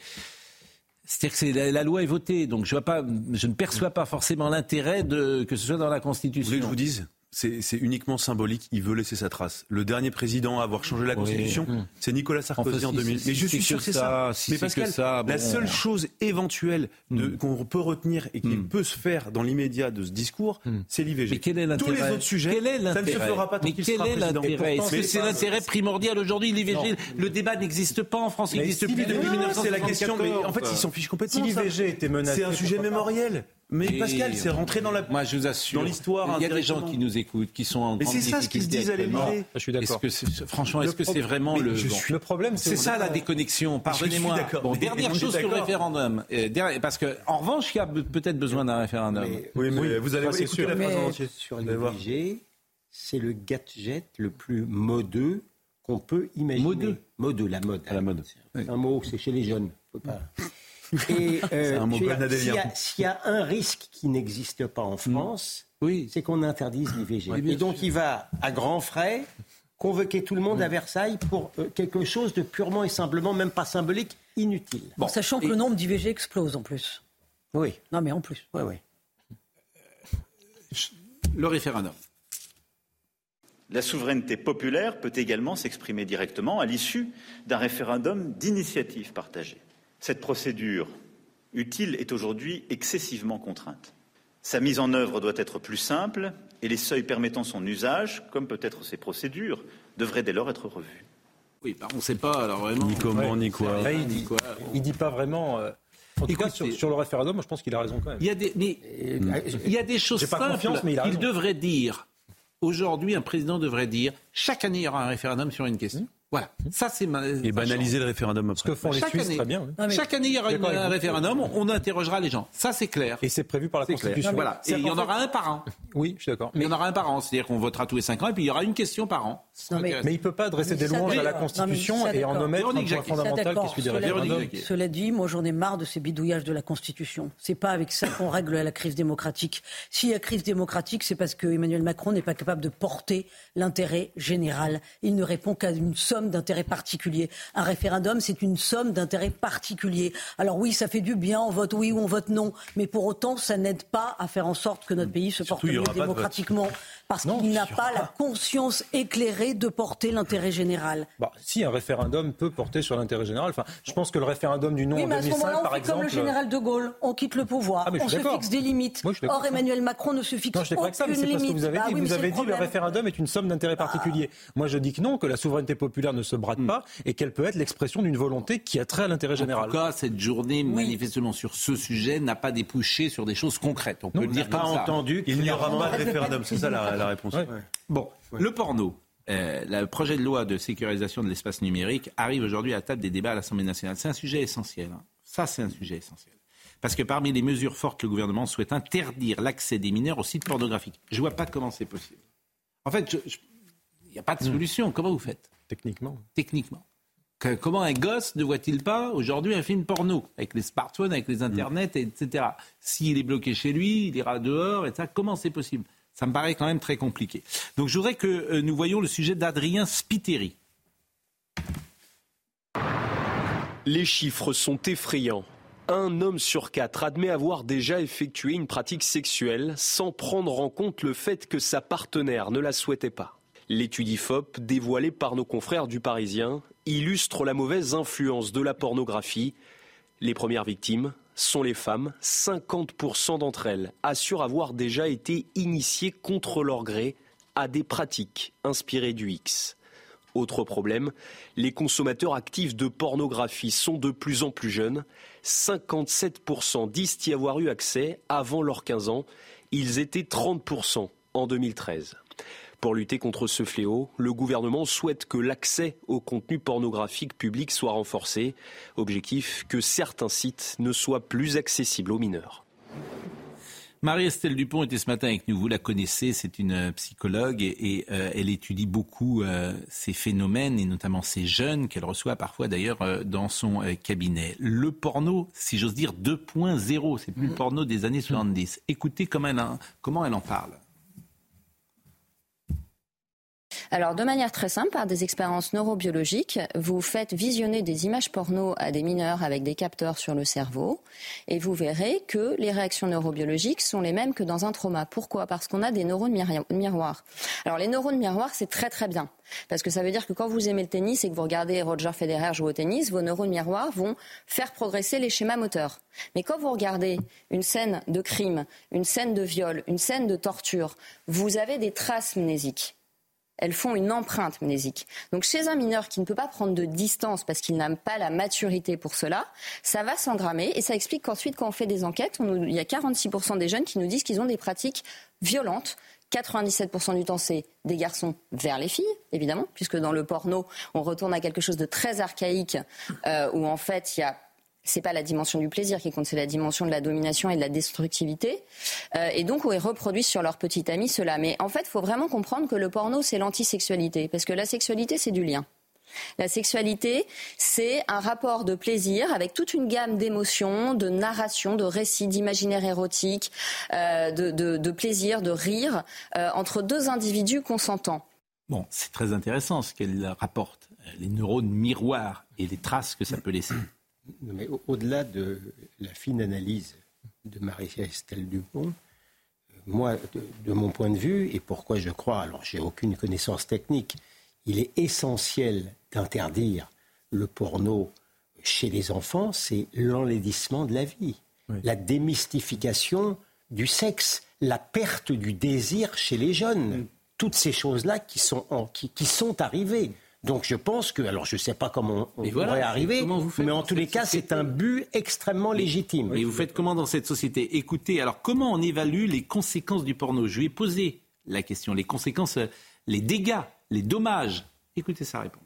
C'est-à-dire que c'est la, la loi est votée, donc je, vois pas, je ne perçois pas forcément l'intérêt de, que ce soit dans la Constitution. Vous voulez que je vous dise, c'est, c'est uniquement symbolique, il veut laisser sa trace. Le dernier président à avoir changé la Constitution, oui. C'est Nicolas Sarkozy en, fait, si, en deux mille. Si, mais je si suis sûr que c'est ça. ça. Si mais Pascal, ça, bon, la seule chose éventuelle de, mm. qu'on peut retenir et qui mm. peut se faire dans l'immédiat de ce discours, mm. c'est l'I V G. Mais quel est l'intérêt? Tous les autres sujets, ça ne se fera pas tant qu'il sera président. Mais quel est l'intérêt? C'est l'intérêt primordial aujourd'hui, l'I V G. Le débat n'existe pas en France, il n'existe plus depuis mille neuf cent soixante-quatorze. C'est la question, mais en fait, ils s'en fichent complètement. Si l'I V G était menacé, c'est un sujet mémoriel. Mais et Pascal, c'est rentré dans la. Moi, je vous assure, dans l'histoire. Il y a des gens qui nous écoutent, qui sont en. Mais c'est ça ce qu'ils se disent à l'Élysée. Je suis d'accord. Est-ce que franchement, est-ce que c'est vraiment le. Je suis... Le problème, c'est, c'est ça la déconnexion. Pardonnez-moi. Bon, dernière chose sur le référendum, euh, dernière... parce que en revanche, il y a peut-être besoin d'un référendum. Mais... Oui, mais oui, vous allez écouter sûr. La phrase en entier sur l'I V G. C'est le gadget le plus modeux qu'on peut imaginer. Modeux, modeux, la mode. La mode. Un mot, c'est chez les jeunes. Faut pas. Et euh, s'il y, si y a un risque qui n'existe pas en France, oui. C'est qu'on interdise l'I V G. Oui, et donc sûr. Il va, à grands frais, convoquer tout le monde oui. à Versailles pour euh, quelque chose de purement et simplement, même pas symbolique, inutile. Bon. En sachant et... que le nombre d'I V G explose en plus. Oui. Non mais en plus. Oui, oui. Le référendum. La souveraineté populaire peut également s'exprimer directement à l'issue d'un référendum d'initiative partagée. Cette procédure utile est aujourd'hui excessivement contrainte. Sa mise en œuvre doit être plus simple et les seuils permettant son usage, comme peut-être ses procédures, devraient dès lors être revus. Oui, bah on ne sait pas alors vraiment. Ni comment, ouais, ni quoi. Vrai, il ne dit pas vraiment... Euh... En tout Écoute, cas, sur, sur le référendum, je pense qu'il a raison quand même. Il y a des, mais, mmh. il y a des choses simples. Mais il, il devrait dire, aujourd'hui, un président devrait dire, chaque année, il y aura un référendum sur une question. Mmh. Voilà, ça c'est ma... Et banaliser le référendum après. Ce que font les Suisses, année, très bien. Oui. Non, chaque année, il y aura une, un référendum, on interrogera les gens. Ça c'est clair. Et c'est prévu par la c'est Constitution. Non, voilà. Et il y en fait... aura un par an. Oui, je suis d'accord. Mais... Il y en aura un par an, c'est-à-dire qu'on votera tous les cinq ans et puis il y aura une question par an. Non, mais... mais il ne peut pas adresser des louanges à la Constitution non, et en omettre un point fondamental qui suit des référendums. Cela dit, moi j'en ai marre de ces bidouillages de la Constitution. C'est pas avec ça qu'on règle la crise démocratique. S'il y a crise démocratique, c'est parce que Emmanuel Macron n'est pas capable de porter l'intérêt général. Il ne répond qu'à une seule d'intérêt particulier. Un référendum, c'est une somme d'intérêt particulier. Alors oui, ça fait du bien, on vote oui ou on vote non, mais pour autant, ça n'aide pas à faire en sorte que notre pays se surtout, porte mieux démocratiquement, de... parce non, qu'il n'a pas, pas la conscience éclairée de porter l'intérêt général. Bah, si, un référendum peut porter sur l'intérêt général. Enfin, je pense que le référendum du non oui, en deux mille cinq, par exemple... Oui, mais à ce moment-là, on fait exemple... comme le général de Gaulle, on quitte le pouvoir, ah, on se d'accord. fixe des limites. Moi, or, Emmanuel Macron ne se fixe non, aucune ça, mais c'est limite. Parce que vous avez dit, ah, oui, vous avez dit le, le référendum est une somme d'intérêt particulier. Moi, je dis que non, que la souveraineté populaire ne se brade mmh. pas et qu'elle peut être l'expression d'une volonté qui a trait à l'intérêt général. En tout cas, cette journée, oui. manifestement sur ce sujet, n'a pas débouché sur des choses concrètes. On non, peut on dire pas comme entendu. Ça. Il n'y aura pas de référendum. C'est ça la, la réponse. Ouais. Ouais. Bon, ouais. Le porno. Euh, le projet de loi de sécurisation de l'espace numérique arrive aujourd'hui à la table des débats à l'Assemblée nationale. C'est un sujet essentiel. Hein. Ça, c'est un sujet essentiel. Parce que parmi les mesures fortes, le gouvernement souhaite interdire l'accès des mineurs aux sites pornographiques. Je ne vois pas comment c'est possible. En fait, il n'y a pas de solution. Mmh. Comment vous faites ? Techniquement. Techniquement. Que, comment un gosse ne voit-il pas aujourd'hui un film porno avec les smartphones, avec les internets, et cetera. S'il est bloqué chez lui, il ira dehors, et cetera. Comment c'est possible? Ça me paraît quand même très compliqué. Donc je voudrais que euh, nous voyions le sujet d'Adrien Spiteri. Les chiffres sont effrayants. Un homme sur quatre admet avoir déjà effectué une pratique sexuelle sans prendre en compte le fait que sa partenaire ne la souhaitait pas. L'étude I F O P, dévoilée par nos confrères du Parisien, illustre la mauvaise influence de la pornographie. Les premières victimes sont les femmes. cinquante pour cent d'entre elles assurent avoir déjà été initiées contre leur gré à des pratiques inspirées du X. Autre problème, les consommateurs actifs de pornographie sont de plus en plus jeunes. cinquante-sept pour cent disent y avoir eu accès avant leurs quinze ans. Ils étaient trente pour cent en deux mille treize. Pour lutter contre ce fléau, le gouvernement souhaite que l'accès au contenu pornographique public soit renforcé. Objectif, que certains sites ne soient plus accessibles aux mineurs. Marie-Estelle Dupont était ce matin avec nous, vous la connaissez, c'est une psychologue et, et euh, elle étudie beaucoup euh, ces phénomènes et notamment ces jeunes qu'elle reçoit parfois d'ailleurs euh, dans son euh, cabinet. Le porno, si j'ose dire, deux point zéro, c'est plus le porno des années soixante-dix. Écoutez comment elle, a, comment elle en parle. Alors, de manière très simple, par des expériences neurobiologiques, vous faites visionner des images porno à des mineurs avec des capteurs sur le cerveau et vous verrez que les réactions neurobiologiques sont les mêmes que dans un trauma. Pourquoi ? Parce qu'on a des neurones miro- miroirs. Alors, les neurones miroirs, c'est très très bien. Parce que ça veut dire que quand vous aimez le tennis et que vous regardez Roger Federer jouer au tennis, vos neurones miroirs vont faire progresser les schémas moteurs. Mais quand vous regardez une scène de crime, une scène de viol, une scène de torture, vous avez des traces mnésiques. Elles font une empreinte mnésique. Donc chez un mineur qui ne peut pas prendre de distance parce qu'il n'a pas la maturité pour cela, ça va s'engrammer et ça explique qu'ensuite quand on fait des enquêtes, on nous, il y a quarante-six pour cent des jeunes qui nous disent qu'ils ont des pratiques violentes. quatre-vingt-dix-sept pour cent du temps, c'est des garçons vers les filles, évidemment, puisque dans le porno, on retourne à quelque chose de très archaïque euh, où en fait, il y a... C'est pas la dimension du plaisir qui compte, c'est la dimension de la domination et de la destructivité. Euh, et donc, où ils reproduisent sur leur petit ami cela. Mais en fait, il faut vraiment comprendre que le porno, c'est l'antisexualité. Parce que la sexualité, c'est du lien. La sexualité, c'est un rapport de plaisir avec toute une gamme d'émotions, de narrations, de récits, d'imaginaires érotiques, euh, de, de, de plaisir, de rire, euh, entre deux individus consentants. Bon, c'est très intéressant ce qu'elle rapporte. Les neurones miroirs et les traces que ça peut laisser. Non mais au- au-delà de la fine analyse de Marie-Estelle Dupont, moi, de, de mon point de vue, et pourquoi je crois, alors j'ai aucune connaissance technique, il est essentiel d'interdire le porno chez les enfants, c'est l'enlaidissement de la vie, oui. La démystification du sexe, la perte du désir chez les jeunes, oui. Toutes ces choses-là qui sont, en, qui, qui sont arrivées. Donc je pense que, alors je ne sais pas comment on voilà, pourrait arriver, mais en tous les cas société. C'est un but extrêmement mais, légitime. Et vous faites comment dans cette société ? Écoutez, alors comment on évalue les conséquences du porno ? Je lui ai posé la question, les conséquences, les dégâts, les dommages. Écoutez sa réponse.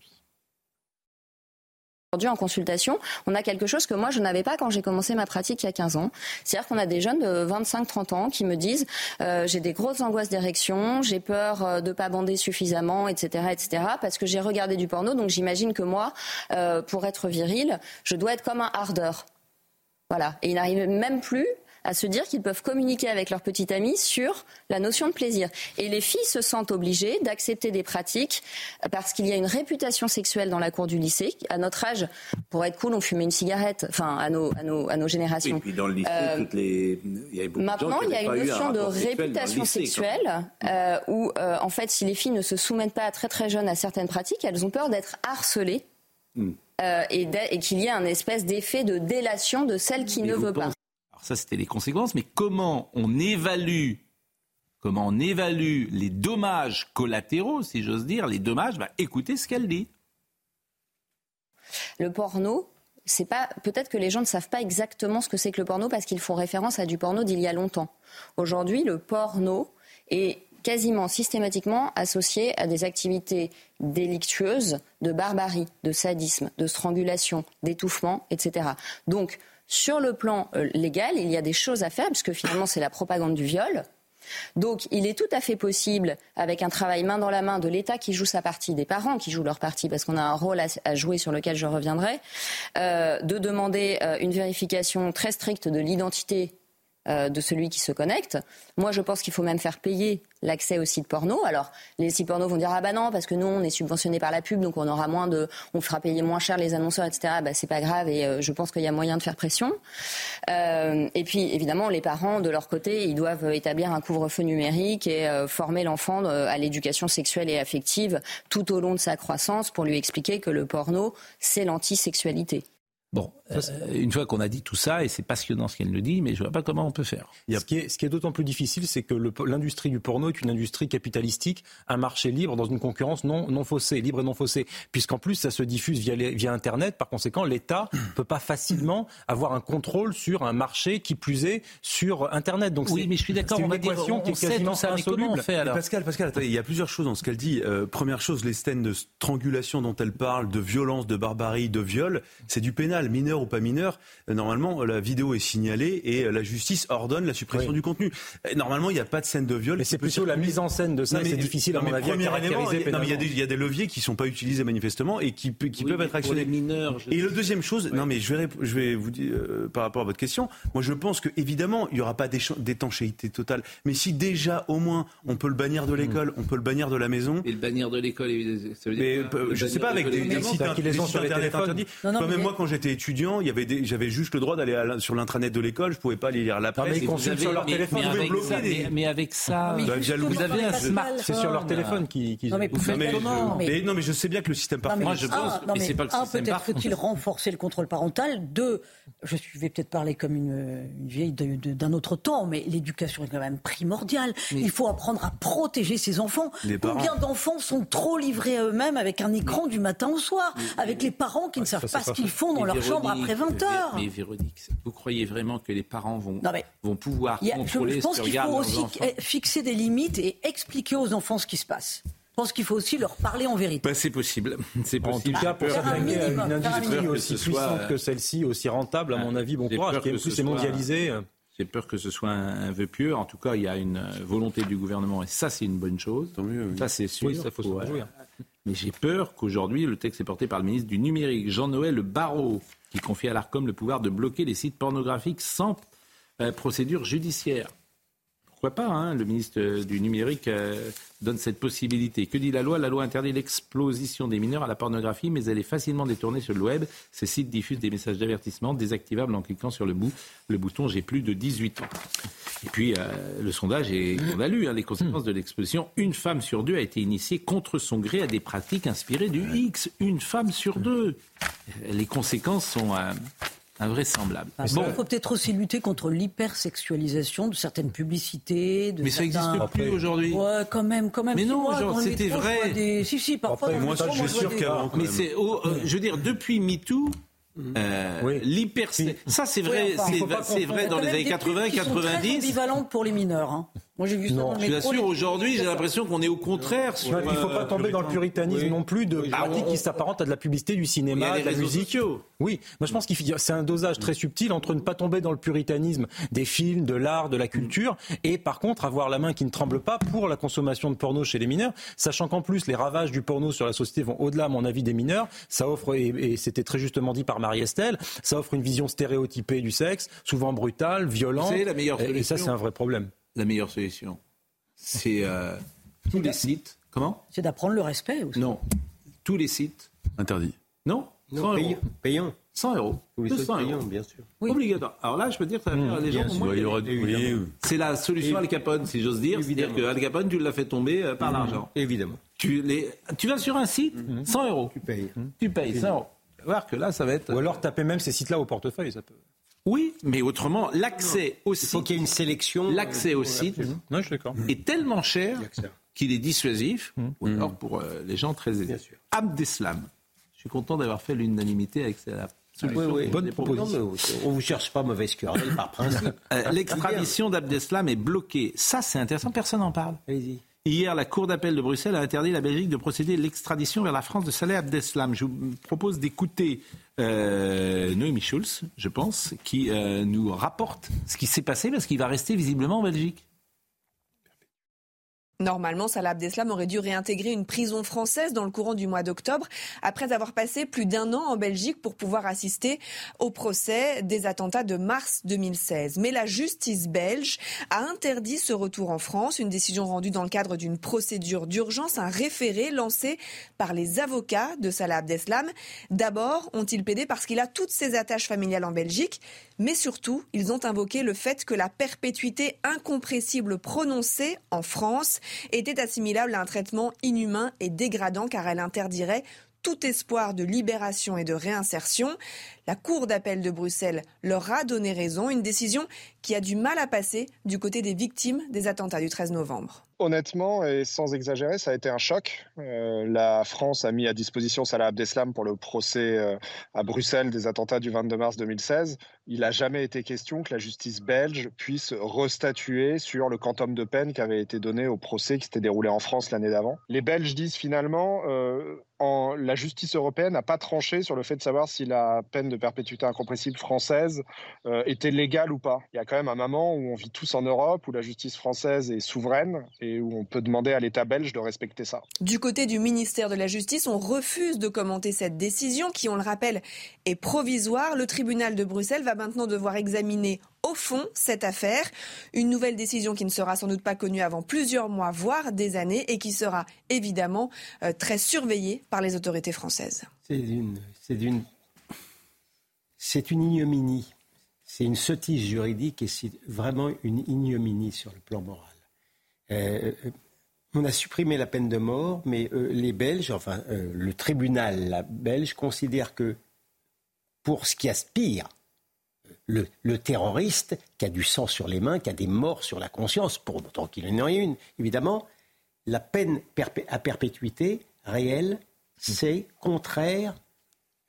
Aujourd'hui en consultation, on a quelque chose que moi je n'avais pas quand j'ai commencé ma pratique il y a quinze ans. C'est-à-dire qu'on a des jeunes de vingt-cinq à trente ans qui me disent euh, j'ai des grosses angoisses d'érection, j'ai peur de pas bander suffisamment, et cetera, et cetera, parce que j'ai regardé du porno, donc j'imagine que moi, euh, pour être viril, je dois être comme un hardeur. Voilà. Et ils n'arrivent même plus à se dire qu'ils peuvent communiquer avec leur petite amie sur la notion de plaisir. Et les filles se sentent obligées d'accepter des pratiques parce qu'il y a une réputation sexuelle dans la cour du lycée. À notre âge, pour être cool, on fumait une cigarette, enfin, à nos, à nos, à nos générations. Et puis dans le lycée, euh, toutes les... il y avait beaucoup de gens qui n'avaient pas eu un rapport sexuel. Maintenant, il y a une notion de réputation sexuelle euh, où, euh, en fait, si les filles ne se soumettent pas à très très jeunes à certaines pratiques, elles ont peur d'être harcelées mmh. euh, et, de, et qu'il y ait un espèce d'effet de délation de celles qui Mais ne veulent pas. Ça, c'était les conséquences, mais comment on évalue, comment on évalue les dommages collatéraux, si j'ose dire, les dommages, bah, écoutez ce qu'elle dit. Le porno, c'est pas, peut-être que les gens ne savent pas exactement ce que c'est que le porno parce qu'ils font référence à du porno d'il y a longtemps. Aujourd'hui, le porno est quasiment systématiquement associé à des activités délictueuses de barbarie, de sadisme, de strangulation, d'étouffement, et cetera. Donc, sur le plan légal, il y a des choses à faire, puisque finalement, c'est la propagande du viol. Donc, il est tout à fait possible, avec un travail main dans la main de l'État qui joue sa partie, des parents qui jouent leur partie, parce qu'on a un rôle à jouer sur lequel je reviendrai, euh, de demander euh, une vérification très stricte de l'identité euh, de celui qui se connecte. Moi, je pense qu'il faut même faire payer l'accès aux sites porno. Alors, les sites porno vont dire « Ah bah non, parce que nous, on est subventionnés par la pub, donc on aura moins de... on fera payer moins cher les annonceurs, et cetera » Bah, c'est pas grave et euh, je pense qu'il y a moyen de faire pression. Euh, et puis, évidemment, les parents, de leur côté, ils doivent établir un couvre-feu numérique et euh, former l'enfant à l'éducation sexuelle et affective tout au long de sa croissance pour lui expliquer que le porno, c'est l'antisexualité. Bon, euh, une fois qu'on a dit tout ça, et c'est passionnant ce qu'elle nous dit, mais je ne vois pas comment on peut faire. Ce qui est, ce qui est d'autant plus difficile, c'est que le, l'industrie du porno est une industrie capitalistique, un marché libre dans une concurrence non, non faussée, libre et non faussée. Puisqu'en plus, ça se diffuse via, les, via Internet, par conséquent, l'État ne peut pas facilement avoir un contrôle sur un marché qui plus est sur Internet. Donc oui, mais je suis d'accord, c'est une on équation va dire, on, on qui est quasiment ça, insoluble. Comment on fait, alors Pascal, Pascal, attendez, il y a plusieurs choses dans ce qu'elle dit. Euh, première chose, les scènes de strangulation dont elle parle, de violence, de barbarie, de viol, c'est du pénal. Mineur ou pas mineur, normalement la vidéo est signalée et la justice ordonne la suppression oui. du contenu. Normalement, il n'y a pas de scène de viol. Mais c'est plutôt la mise en scène de ça. Non, mais, c'est difficile non, mais, à mon avis à caractériser pénalement. Il y a des leviers qui ne sont pas utilisés manifestement et qui, qui oui, peuvent être actionnés. Mineurs, et la deuxième chose, oui. non mais je vais, je vais vous dire euh, par rapport à votre question. Moi, je pense que évidemment, il n'y aura pas d'étanchéité totale. Mais si déjà, au moins, on peut le bannir de l'école, on peut le bannir de la maison. Et le bannir de l'école, ça veut dire mais, euh, je ne sais pas avec des, des sites internet interdits. Même moi, quand j'étais étudiant, il y avait des, j'avais juste le droit d'aller la, sur l'intranet de l'école, je ne pouvais pas aller lire la presse. Non, mais ils consultent sur leur mais, téléphone, mais vous pouvez bloquer. Mais, mais avec ça, mais vous, vous, vous avez un smartphone. C'est sur leur téléphone qu'ils... Qui, non, mais vous faites comment mais, mais, non, mais je sais bien que le système parfait... Moi, je pense, mais c'est pas le système parfait. Un, peut-être faut-il renforcer le contrôle parental. Deux, je vais peut-être parler comme une, une vieille de, de, d'un autre temps, mais l'éducation est quand même primordiale. Mais il faut apprendre à protéger ses enfants. Combien d'enfants sont trop livrés à eux-mêmes avec un écran du matin au soir, avec les parents qui ne savent pas ce qu'ils font dans leur chambre après vingt heures. Mais, mais Véronique, vous croyez vraiment que les parents vont, non, vont pouvoir a, contrôler je, je ce que regardent leurs enfants? Je pense qu'il faut aussi fixer des limites et expliquer aux enfants ce qui se passe. Je pense qu'il faut aussi leur parler en vérité. Ben c'est possible. C'est possible. En tout cas, pour s'attaquer à une industrie aussi puissante que celle-ci, aussi rentable, à mon avis, bon courage, qui en plus est mondialisée. J'ai peur que ce soit un, un vœu pieux. En tout cas, il y a une volonté du gouvernement et ça, c'est une bonne chose. Tant mieux, oui. Ça, c'est sûr. Oui, ça faut se réjouir. Mais j'ai peur qu'aujourd'hui, le texte est porté par le ministre du numérique, Jean-Noël Barrot, qui confie à l'Arcom le pouvoir de bloquer les sites pornographiques sans euh, procédure judiciaire. Pourquoi pas, hein, le ministre du numérique euh, donne cette possibilité. Que dit la loi ? La loi interdit l'exposition des mineurs à la pornographie, mais elle est facilement détournée sur le web. Ces sites diffusent des messages d'avertissement désactivables en cliquant sur le, bout, le bouton « J'ai plus de dix-huit ans ». Et puis, euh, le sondage, est, on a lu hein, les conséquences de l'exposition. Une femme sur deux a été initiée contre son gré à des pratiques inspirées du X. Une femme sur deux. Les conséquences sont... Euh, invraisemblable. Ah, bon. Il faut peut-être aussi lutter contre l'hypersexualisation de certaines publicités. De mais certains... ça n'existe plus aujourd'hui. Ouais, quand même, quand même. Mais non, moi, genre, c'était trop, vrai. Des... Si, si, parfois. Après, moi, ça, je suis sûr qu'il y a. Mais c'est, oh, euh, je veux dire, depuis MeToo, Euh, oui. l'hyper... Oui. Ça, c'est vrai, oui, enfin, c'est, va... c'est vrai dans les années quatre-vingts quatre-vingt-dix. C'est ambivalente pour les mineurs. Hein. Moi, j'ai vu ça dans le métro. Je vous assure, aujourd'hui, j'ai l'impression qu'on est au contraire. Sur il ne faut pas tomber dans le puritanisme oui. non plus de ah, pratiques on... qui s'apparentent à de la publicité, du cinéma, de la musique. Sociaux. Oui, moi, je pense que c'est un dosage très subtil entre ne pas tomber dans le puritanisme des films, de l'art, de la culture, et par contre avoir la main qui ne tremble pas pour la consommation de porno chez les mineurs, sachant qu'en plus, les ravages du porno sur la société vont au-delà, à mon avis, des mineurs. Ça offre, et, et c'était très justement dit par Marie-Estelle, ça offre une vision stéréotypée du sexe, souvent brutale, violente. C'est la meilleure solution. Et ça, c'est un vrai problème. La meilleure solution, c'est euh, tous c'est les sites. Comment ? C'est d'apprendre le respect aussi. Non, tous les sites. Interdits. Non, non payons. Payons. cent euros. deux cents euros. Bien sûr. Oui. Obligatoire. Alors là, je peux dire que ça va faire à des gens. Sûr, il y aura des... oui, oui. C'est la solution Al Capone, si j'ose dire. Évidemment. C'est-à-dire qu'Al Capone, tu l'as fait tomber euh, par mmh. l'argent. Évidemment. Tu, les... tu vas sur un site, mmh. cent euros. Tu payes. Mmh. Tu payes Évidemment. cent euros. Tu vas voir que là, ça va être. Ou alors taper même ces sites-là au portefeuille, ça peut. Oui, mais autrement, l'accès non. au site. Il faut qu'il y ait une sélection. L'accès au site non, je est tellement cher qu'il est dissuasif, mmh. ou alors pour euh, les gens très aisés. Abdeslam. Je suis content d'avoir fait l'unanimité avec la solution. Oui, oui. Bonne proposition. On ne vous cherche pas mauvaise querelle par principe. Euh, l'extradition d'Abdeslam est bloquée. Ça, c'est intéressant, personne n'en parle. Allez-y. Hier, la Cour d'appel de Bruxelles a interdit la Belgique de procéder à l'extradition vers la France de Salah Abdeslam. Je vous propose d'écouter euh, Noémie Schulz, je pense, qui euh, nous rapporte ce qui s'est passé parce qu'il va rester visiblement en Belgique. Normalement, Salah Abdeslam aurait dû réintégrer une prison française dans le courant du mois d'octobre, après avoir passé plus d'un an en Belgique pour pouvoir assister au procès des attentats de mars deux mille seize. Mais la justice belge a interdit ce retour en France, une décision rendue dans le cadre d'une procédure d'urgence, un référé lancé par les avocats de Salah Abdeslam. D'abord, ont-ils plaidé parce qu'il a toutes ses attaches familiales en Belgique, mais surtout, ils ont invoqué le fait que la perpétuité incompressible prononcée en France était assimilable à un traitement inhumain et dégradant car elle interdirait tout espoir de libération et de réinsertion. La Cour d'appel de Bruxelles leur a donné raison, une décision qui a du mal à passer du côté des victimes des attentats du treize novembre. Honnêtement et sans exagérer, ça a été un choc. Euh, la France a mis à disposition Salah Abdeslam pour le procès euh, à Bruxelles des attentats du vingt-deux mars deux mille seize. Il n'a jamais été question que la justice belge puisse restatuer sur le quantum de peine qui avait été donné au procès qui s'était déroulé en France l'année d'avant. Les Belges disent finalement euh, en, la justice européenne n'a pas tranché sur le fait de savoir si la peine de perpétuité incompressible française euh, était légale ou pas. Il y a quand même un moment où on vit tous en Europe, où la justice française est souveraine et et où on peut demander à l'État belge de respecter ça. Du côté du ministère de la Justice, on refuse de commenter cette décision qui, on le rappelle, est provisoire. Le tribunal de Bruxelles va maintenant devoir examiner au fond cette affaire. Une nouvelle décision qui ne sera sans doute pas connue avant plusieurs mois, voire des années, et qui sera évidemment euh, très surveillée par les autorités françaises. C'est une, c'est une, c'est une ignominie. C'est une sottise juridique et c'est vraiment une ignominie sur le plan moral. Euh, on a supprimé la peine de mort, mais euh, les Belges, enfin euh, le tribunal belge considère que pour ce qui aspire le, le terroriste qui a du sang sur les mains, qui a des morts sur la conscience, pour autant qu'il en ait une, évidemment, la peine perp- à perpétuité réelle, c'est contraire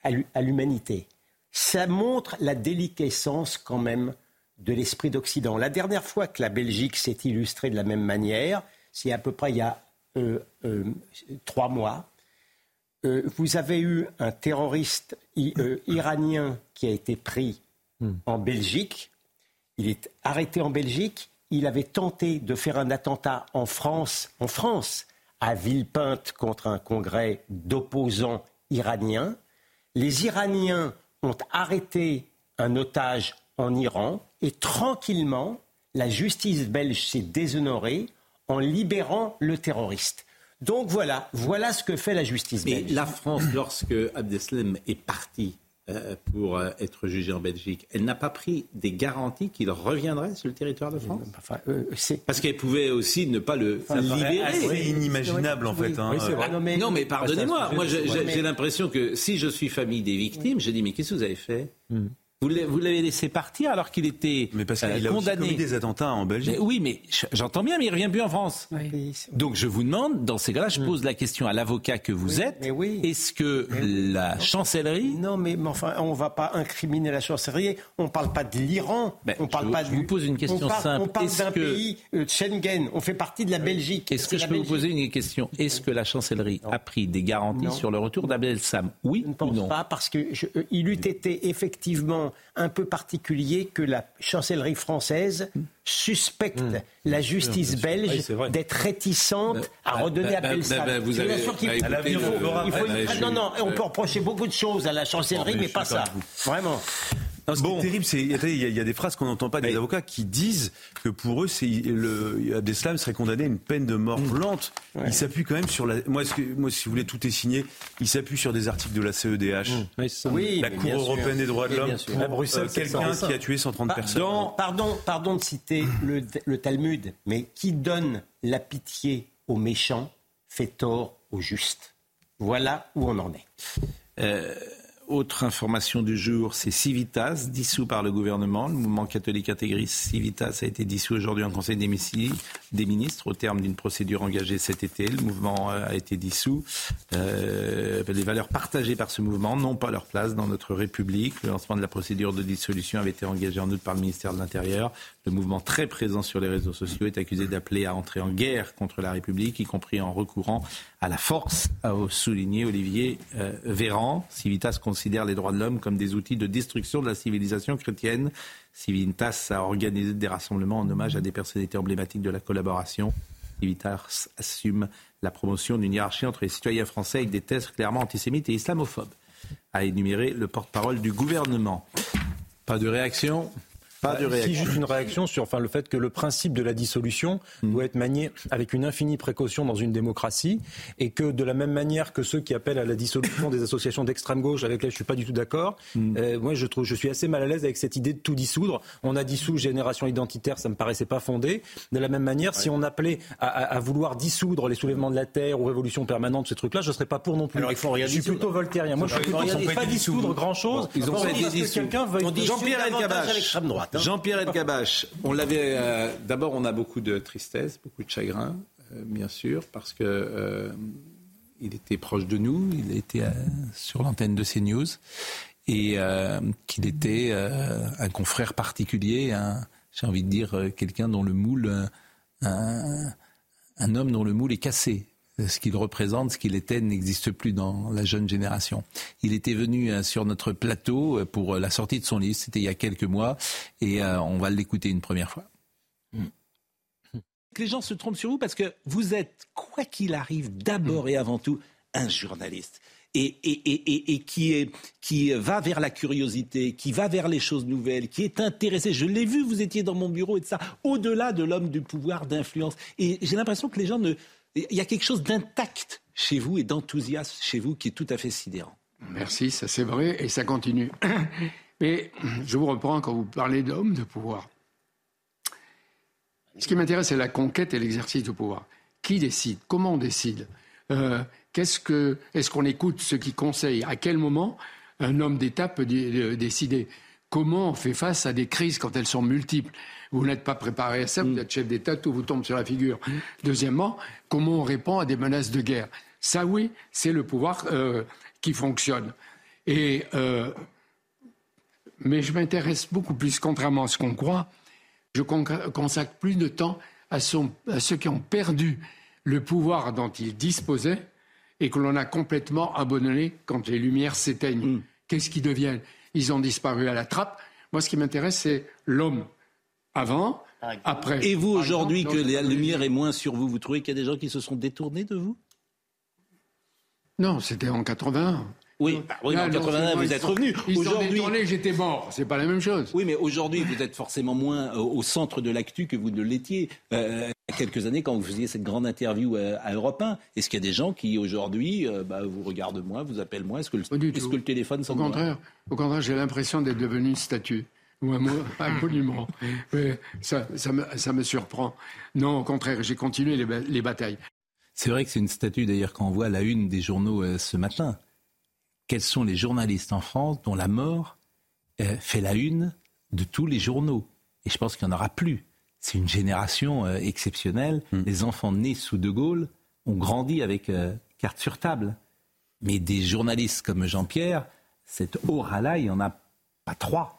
à, l'hu- à l'humanité. Ça montre la déliquescence quand même de l'esprit d'Occident. La dernière fois que la Belgique s'est illustrée de la même manière, c'est à peu près il y a euh, euh, trois mois. Euh, vous avez eu un terroriste i- euh, iranien qui a été pris mm. en Belgique. Il est arrêté en Belgique. Il avait tenté de faire un attentat en France, en France, à Villepinte contre un congrès d'opposants iraniens. Les Iraniens ont arrêté un otage en Iran, et tranquillement, la justice belge s'est déshonorée en libérant le terroriste. Donc voilà, voilà ce que fait la justice Mais belge. Mais la France, lorsque Abdeslam est parti euh, pour euh, être jugé en Belgique, elle n'a pas pris des garanties qu'il reviendrait sur le territoire de France enfin, euh, c'est... Parce qu'elle pouvait aussi ne pas le enfin, libérer. C'est inimaginable en fait. Oui. Hein. Oui, c'est vrai. Non, mais... non mais pardonnez-moi, moi j'ai, j'ai l'impression que si je suis famille des victimes, oui. je dis mais qu'est-ce que vous avez fait mm. Vous l'avez laissé partir alors qu'il était condamné. Mais parce qu'il euh, a aussi commis des attentats en Belgique. Mais oui, mais j'entends bien, mais il ne revient plus en France. Oui. Donc je vous demande, dans ces cas-là, je pose la question à l'avocat que vous oui, êtes. Oui. Est-ce que mais la non. chancellerie... Non, mais, mais enfin, on ne va pas incriminer la chancellerie. On ne parle pas de l'Iran. Ben, on parle je, pas je du... vous pose une question on parle, simple. On parle Est-ce d'un que... pays, euh, Schengen. On fait partie de la oui. Belgique. Est-ce C'est que je peux Belgique. vous poser une question ? Est-ce que la chancellerie non. a pris des garanties non. sur le retour d'Abdeslam ? Oui ou non ? Je ne pense pas, parce qu'il eût été effectivement un peu particulier que la chancellerie française suspecte mmh. la justice oui, belge oui, d'être réticente bah, à redonner bah, bah, à Abdeslam. Bah, bah, vous avez, bah, qu'il bah, faut, le, faut, il faut bah, bah, non, non, je... on peut reprocher beaucoup de choses à la chancellerie, oh, mais, mais pas ça. Vraiment. Non, ce bon. qui est terrible, c'est il y, y a des phrases qu'on n'entend pas des mais... avocats qui disent que pour eux, c'est le Abdeslam serait condamné à une peine de mort lente. Ouais. Il s'appuie quand même sur la. Moi, que, moi, si vous voulez, tout est signé. Il s'appuie sur des articles de la C E D H, mmh. oui, la Cour européenne sûr. des droits de l'homme, pour, à Bruxelles, euh, quelqu'un qui a tué cent trente pardon, personnes. Pardon, pardon de citer le, le Talmud, mais qui donne la pitié aux méchants fait tort aux justes. Voilà où on en est. Euh... Autre information du jour, c'est Civitas, dissous par le gouvernement. Le mouvement catholique intégriste Civitas a été dissous aujourd'hui en Conseil des ministres au terme d'une procédure engagée cet été. Le mouvement a été dissous. Euh, les valeurs partagées par ce mouvement n'ont pas leur place dans notre République. Le lancement de la procédure de dissolution avait été engagé en août par le ministère de l'Intérieur. Le mouvement très présent sur les réseaux sociaux est accusé d'appeler à entrer en guerre contre la République, y compris en recourant à la force, a souligné Olivier euh, Véran. Civitas considère les droits de l'homme comme des outils de destruction de la civilisation chrétienne. Civitas a organisé des rassemblements en hommage à des personnalités emblématiques de la collaboration Civitas assume la promotion d'une hiérarchie entre les citoyens français avec des thèses clairement antisémites et islamophobes, a énuméré le porte-parole du gouvernement. Pas de réaction ? Pas de réaction. Si, juste une réaction sur enfin, le fait que le principe de la dissolution mmh. doit être manié avec une infinie précaution dans une démocratie et que de la même manière que ceux qui appellent à la dissolution des associations d'extrême gauche avec lesquelles je ne suis pas du tout d'accord, mmh. euh, moi je, trouve, je suis assez mal à l'aise avec cette idée de tout dissoudre. On a dissous Génération Identitaire, ça ne me paraissait pas fondé. De la même manière, ouais. si on appelait à, à, à vouloir dissoudre les soulèvements de la terre ou révolution permanente, ces trucs-là, je ne serais pas pour non plus. Alors, ils font rien je suis dissoudre. Plutôt voltairien. Moi je ne suis plutôt, ils ils pas dissoudre grand-chose. Ils ont fait des discours. Jean-Pierre Elkabbach, extrême droite. Jean-Pierre Elkabbach, on l'avait. Euh, d'abord, on a beaucoup de tristesse, beaucoup de chagrin, euh, bien sûr, parce que euh, il était proche de nous, il était euh, sur l'antenne de CNews, et euh, qu'il était euh, un confrère particulier, un, j'ai envie de dire quelqu'un dont le moule, un, un homme dont le moule est cassé. Ce qu'il représente, ce qu'il était, n'existe plus dans la jeune génération. Il était venu sur notre plateau pour la sortie de son livre, c'était il y a quelques mois, et on va l'écouter une première fois. Les gens se trompent sur vous parce que vous êtes, quoi qu'il arrive, d'abord et avant tout, un journaliste. Et, et, et, et, et qui, est, qui va vers la curiosité, qui va vers les choses nouvelles, qui est intéressé. Je l'ai vu, vous étiez dans mon bureau et de ça, au-delà de l'homme du pouvoir, d'influence. Et j'ai l'impression que les gens ne... Il y a quelque chose d'intact chez vous et d'enthousiasme chez vous qui est tout à fait sidérant. Merci, ça c'est vrai et ça continue. Mais je vous reprends quand vous parlez d'homme de pouvoir. Ce qui m'intéresse, c'est la conquête et l'exercice du pouvoir. Qui décide ? Comment on décide ? euh, qu'est-ce que, Est-ce qu'on écoute ceux qui conseillent ? À quel moment un homme d'État peut décider ? Comment on fait face à des crises quand elles sont multiples ? Vous n'êtes pas préparé à ça, vous êtes chef d'État, tout vous tombe sur la figure. Deuxièmement, comment on répond à des menaces de guerre ? Ça, oui, c'est le pouvoir euh, qui fonctionne. Et, euh, mais je m'intéresse beaucoup plus, contrairement à ce qu'on croit, je consacre plus de temps à, son, à ceux qui ont perdu le pouvoir dont ils disposaient et que l'on a complètement abandonné quand les lumières s'éteignent. Mm. Qu'est-ce qu'ils deviennent ? Ils ont disparu à la trappe. Moi, ce qui m'intéresse, c'est l'homme. Avant, après. Et vous, aujourd'hui, exemple, que la lumière est moins sur vous, vous trouvez qu'il y a des gens qui se sont détournés de vous ? Non, c'était en quatre-vingt-un. Oui, bah, oui là, en quatre-vingt-un, vous êtes revenu. Ils aujourd'hui, sont détournés, j'étais mort. C'est pas la même chose. Oui, mais aujourd'hui, vous êtes forcément moins au centre de l'actu que vous ne l'étiez. Euh, il y a quelques années, quand vous faisiez cette grande interview à, à Europe un, est-ce qu'il y a des gens qui, aujourd'hui, euh, bah, vous regardent moins, vous appellent moins ? Est-ce que le, est-ce que le téléphone s'en va ? Au contraire, au contraire, j'ai l'impression d'être devenu une statue. Ou un, un monument. Mais ça, ça, me, ça me surprend. Non, au contraire, j'ai continué les, ba- les batailles. C'est vrai que c'est une statue, d'ailleurs, qu'on voit à la une des journaux euh, ce matin. Quels sont les journalistes en France dont la mort euh, fait la une de tous les journaux ? Et je pense qu'il n'y en aura plus. C'est une génération euh, exceptionnelle. Mmh. Les enfants nés sous De Gaulle ont grandi avec euh, carte sur table. Mais des journalistes comme Jean-Pierre, cette aura-là, il n'y en a pas trois.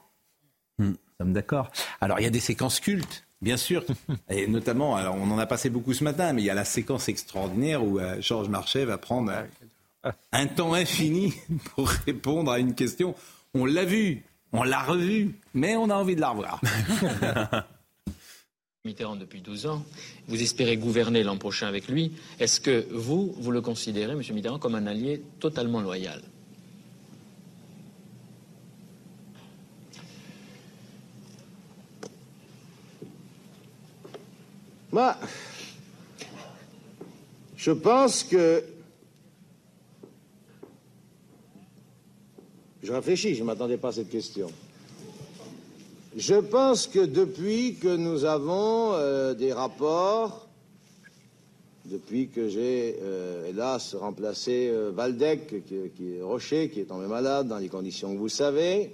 Nous sommes d'accord. Alors, il y a des séquences cultes, bien sûr, et notamment, alors, on en a passé beaucoup ce matin, mais il y a la séquence extraordinaire où euh, Georges Marchais va prendre euh, un temps infini pour répondre à une question. On l'a vu, on l'a revu, mais on a envie de la revoir. Mitterrand depuis douze ans, vous espérez gouverner l'an prochain avec lui. Est-ce que vous, vous le considérez, M. Mitterrand, comme un allié totalement loyal ? Moi, je pense que... Je réfléchis, je ne m'attendais pas à cette question. Je pense que depuis que nous avons euh, des rapports, depuis que j'ai, euh, hélas, remplacé euh, Valdec, qui, qui est Rocher, qui est tombé malade, dans les conditions que vous savez,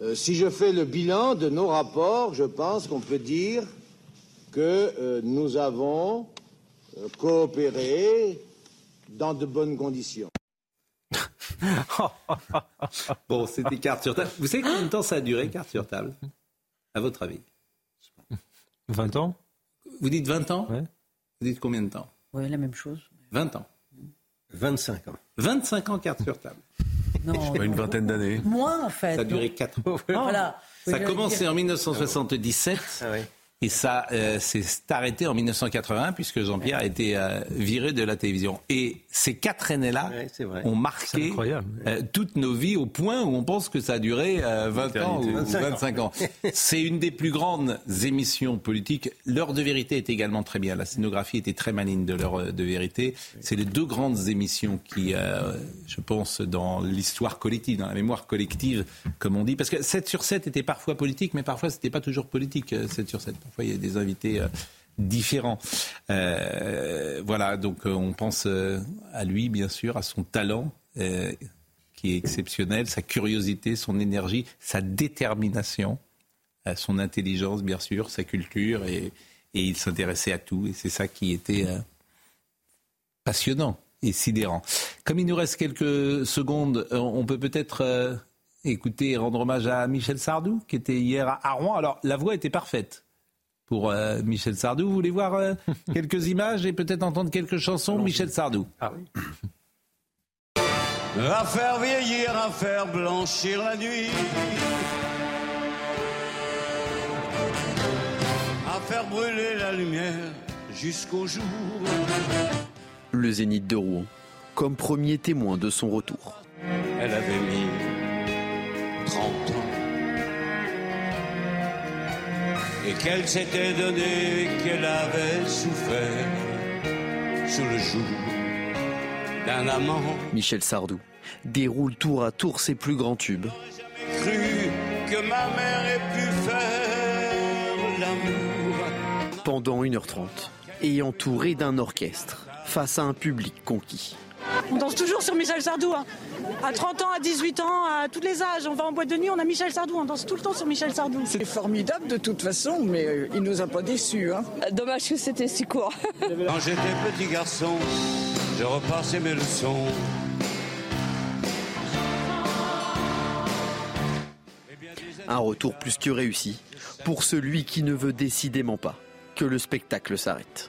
euh, si je fais le bilan de nos rapports, je pense qu'on peut dire... que euh, nous avons euh, coopéré dans de bonnes conditions. Bon, c'était carte sur table. Vous savez combien de temps ça a duré, carte sur table ? À votre avis ? vingt ans ? Vous dites vingt ans ? Ouais. Vous dites combien de temps ? Oui, la même chose. vingt ans. vingt-cinq ans. vingt-cinq ans, carte sur table. Non, une vingtaine d'années. Moins, en fait. Ça a duré quatre ans. Voilà. Ça a commencé en dix-neuf cent soixante-dix-sept. Ah oui. Et ça euh, s'est arrêté en mille neuf cent quatre-vingt, puisque Jean-Pierre ouais. a été euh, viré de la télévision. Et ces quatre années-là ouais, ont marqué euh, toutes nos vies, au point où on pense que ça a duré euh, vingt ans ou vingt-cinq ans. C'est une des plus grandes émissions politiques. L'heure de vérité est également très bien. La scénographie était très maligne de l'heure de vérité. C'est les deux grandes émissions qui, euh, je pense, dans l'histoire collective, dans la mémoire collective, comme on dit. Parce que sept sur sept était parfois politique, mais parfois c'était pas toujours politique, sept sur sept. Parfois, il y a des invités euh, différents. Euh, voilà, donc euh, on pense euh, à lui, bien sûr, à son talent euh, qui est exceptionnel, sa curiosité, son énergie, sa détermination, euh, son intelligence, bien sûr, sa culture. Et, et il s'intéressait à tout. Et c'est ça qui était euh, passionnant et sidérant. Comme il nous reste quelques secondes, on peut peut-être... Euh, Écoutez, et rendre hommage à Michel Sardou, qui était hier à Rouen. Alors, la voix était parfaite pour euh, Michel Sardou. Vous voulez voir euh, quelques images et peut-être entendre quelques chansons? Allons-y. Michel Sardou. Ah oui. À faire vieillir, à faire blanchir la nuit. À faire brûler la lumière jusqu'au jour. Le Zénith de Rouen, comme premier témoin de son retour. Elle avait mis trente ans. Et qu'elle s'était donnée, qu'elle avait souffert sous le joug d'un amant. Michel Sardou déroule tour à tour ses plus grands tubes. J'aurais jamais cru que ma mère ait pu faire l'amour. Pendant une heure trente, et entouré d'un orchestre, face à un public conquis. On danse toujours sur Michel Sardou, hein. À trente ans, à dix-huit ans, à tous les âges. On va en boîte de nuit, on a Michel Sardou, on danse tout le temps sur Michel Sardou. C'est formidable de toute façon, mais il nous a pas déçus. Hein. Dommage que c'était si court. Quand j'étais petit garçon, je repassais mes leçons. Un retour plus que réussi pour celui qui ne veut décidément pas que le spectacle s'arrête.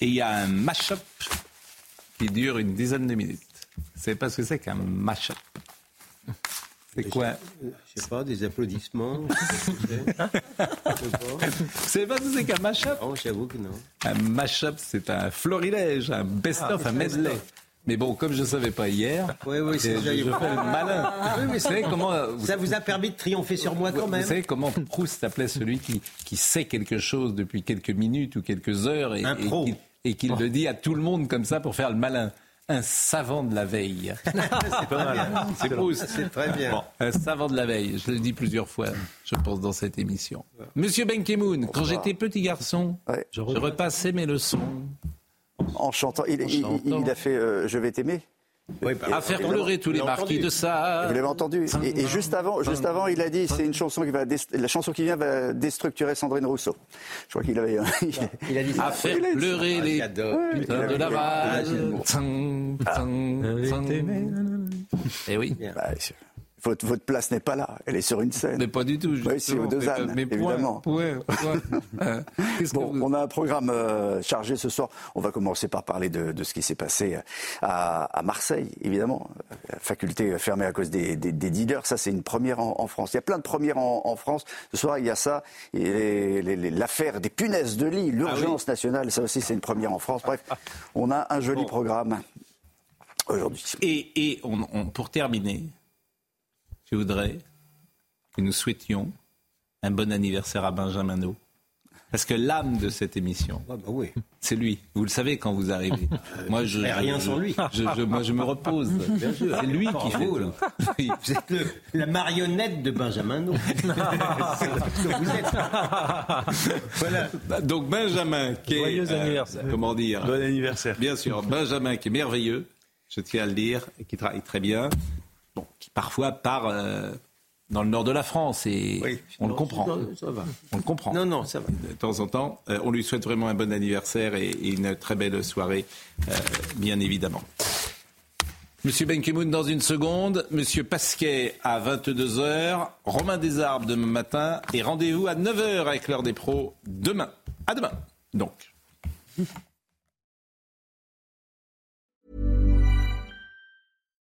Et il y a un mash-up qui dure une dizaine de minutes. Vous ne savez pas ce que c'est qu'un mash-up? C'est quoi? Je ne sais pas, des applaudissements. Je ne sais pas. Vous ne savez pas ce que c'est qu'un mash-up? Non, j'avoue que non. Un mash-up, c'est un florilège, un best-of, ah, un medley. Best-of. Mais bon, comme je ne savais pas hier, oui, oui, c'est je, je fais le malin. Oui, mais c'est comment, vous, ça vous a permis de triompher sur moi vous, quand même. Vous savez comment Proust appelait celui qui, qui sait quelque chose depuis quelques minutes ou quelques heures et, et, et qu'il le dit à tout le monde comme ça pour faire le malin. Un savant de la veille. C'est pas mal. Hein. C'est Proust. C'est très bien. Bon, un savant de la veille. Je le dis plusieurs fois, je pense, dans cette émission. Monsieur Benkemoun, quand j'étais petit garçon, ouais. je repassais mes leçons. En chantant, il, en chantant. Il, il a fait euh, « Je vais t'aimer ». Oui, bah, à faire pleurer tous les marquis de ça. Vous l'avez entendu. Et, et juste avant, juste avant, il a dit, c'est une chanson qui va, dé- la chanson qui vient va déstructurer Sandrine Rousseau. Je crois qu'il avait. Il, il a dit ça. À faire pleurer les ah, ouais, putains de la rage. Et oui. Bah, Votre, votre place n'est pas là, elle est sur une scène. Mais pas du tout, justement. Oui, c'est aux deux ânes, évidemment. Point, point, point. Bon, vous... on a un programme euh, chargé ce soir. On va commencer par parler de, de ce qui s'est passé à, à Marseille, évidemment. La faculté fermée à cause des, des, des dealers, ça c'est une première en, en France. Il y a plein de premières en, en France. Ce soir, il y a ça, et les, les, les, l'affaire des punaises de lit, l'urgence ah oui. nationale, ça aussi c'est une première en France. Bref, on a un joli bon. programme aujourd'hui. Et, et on, on, pour terminer... Je voudrais que nous souhaitions un bon anniversaire à Benjamino. Parce que l'âme de cette émission, ah bah oui. c'est lui. Vous le savez quand vous arrivez. Moi, je, je rien je, sans lui. Je, je, moi, je me repose. C'est lui qui fait tout. Oui. Vous êtes le, la marionnette de Benjamino. C'est ce que vous êtes. Voilà. Donc Benjamin, qui est euh, comment dire, bon anniversaire. Bien sûr, Benjamin qui est merveilleux. Je tiens à le dire, et qui travaille très bien. Bon, qui parfois part euh, dans le nord de la France et oui, on non, le comprend. Non, ça va. On le comprend. Non, non, ça va. De temps en temps, euh, on lui souhaite vraiment un bon anniversaire et, et une très belle soirée, euh, bien évidemment. Monsieur Benkemoun dans une seconde, Monsieur Pasquet à vingt-deux heures, Romain Desarbes demain matin et rendez-vous à neuf heures avec l'heure des pros demain. À demain, donc.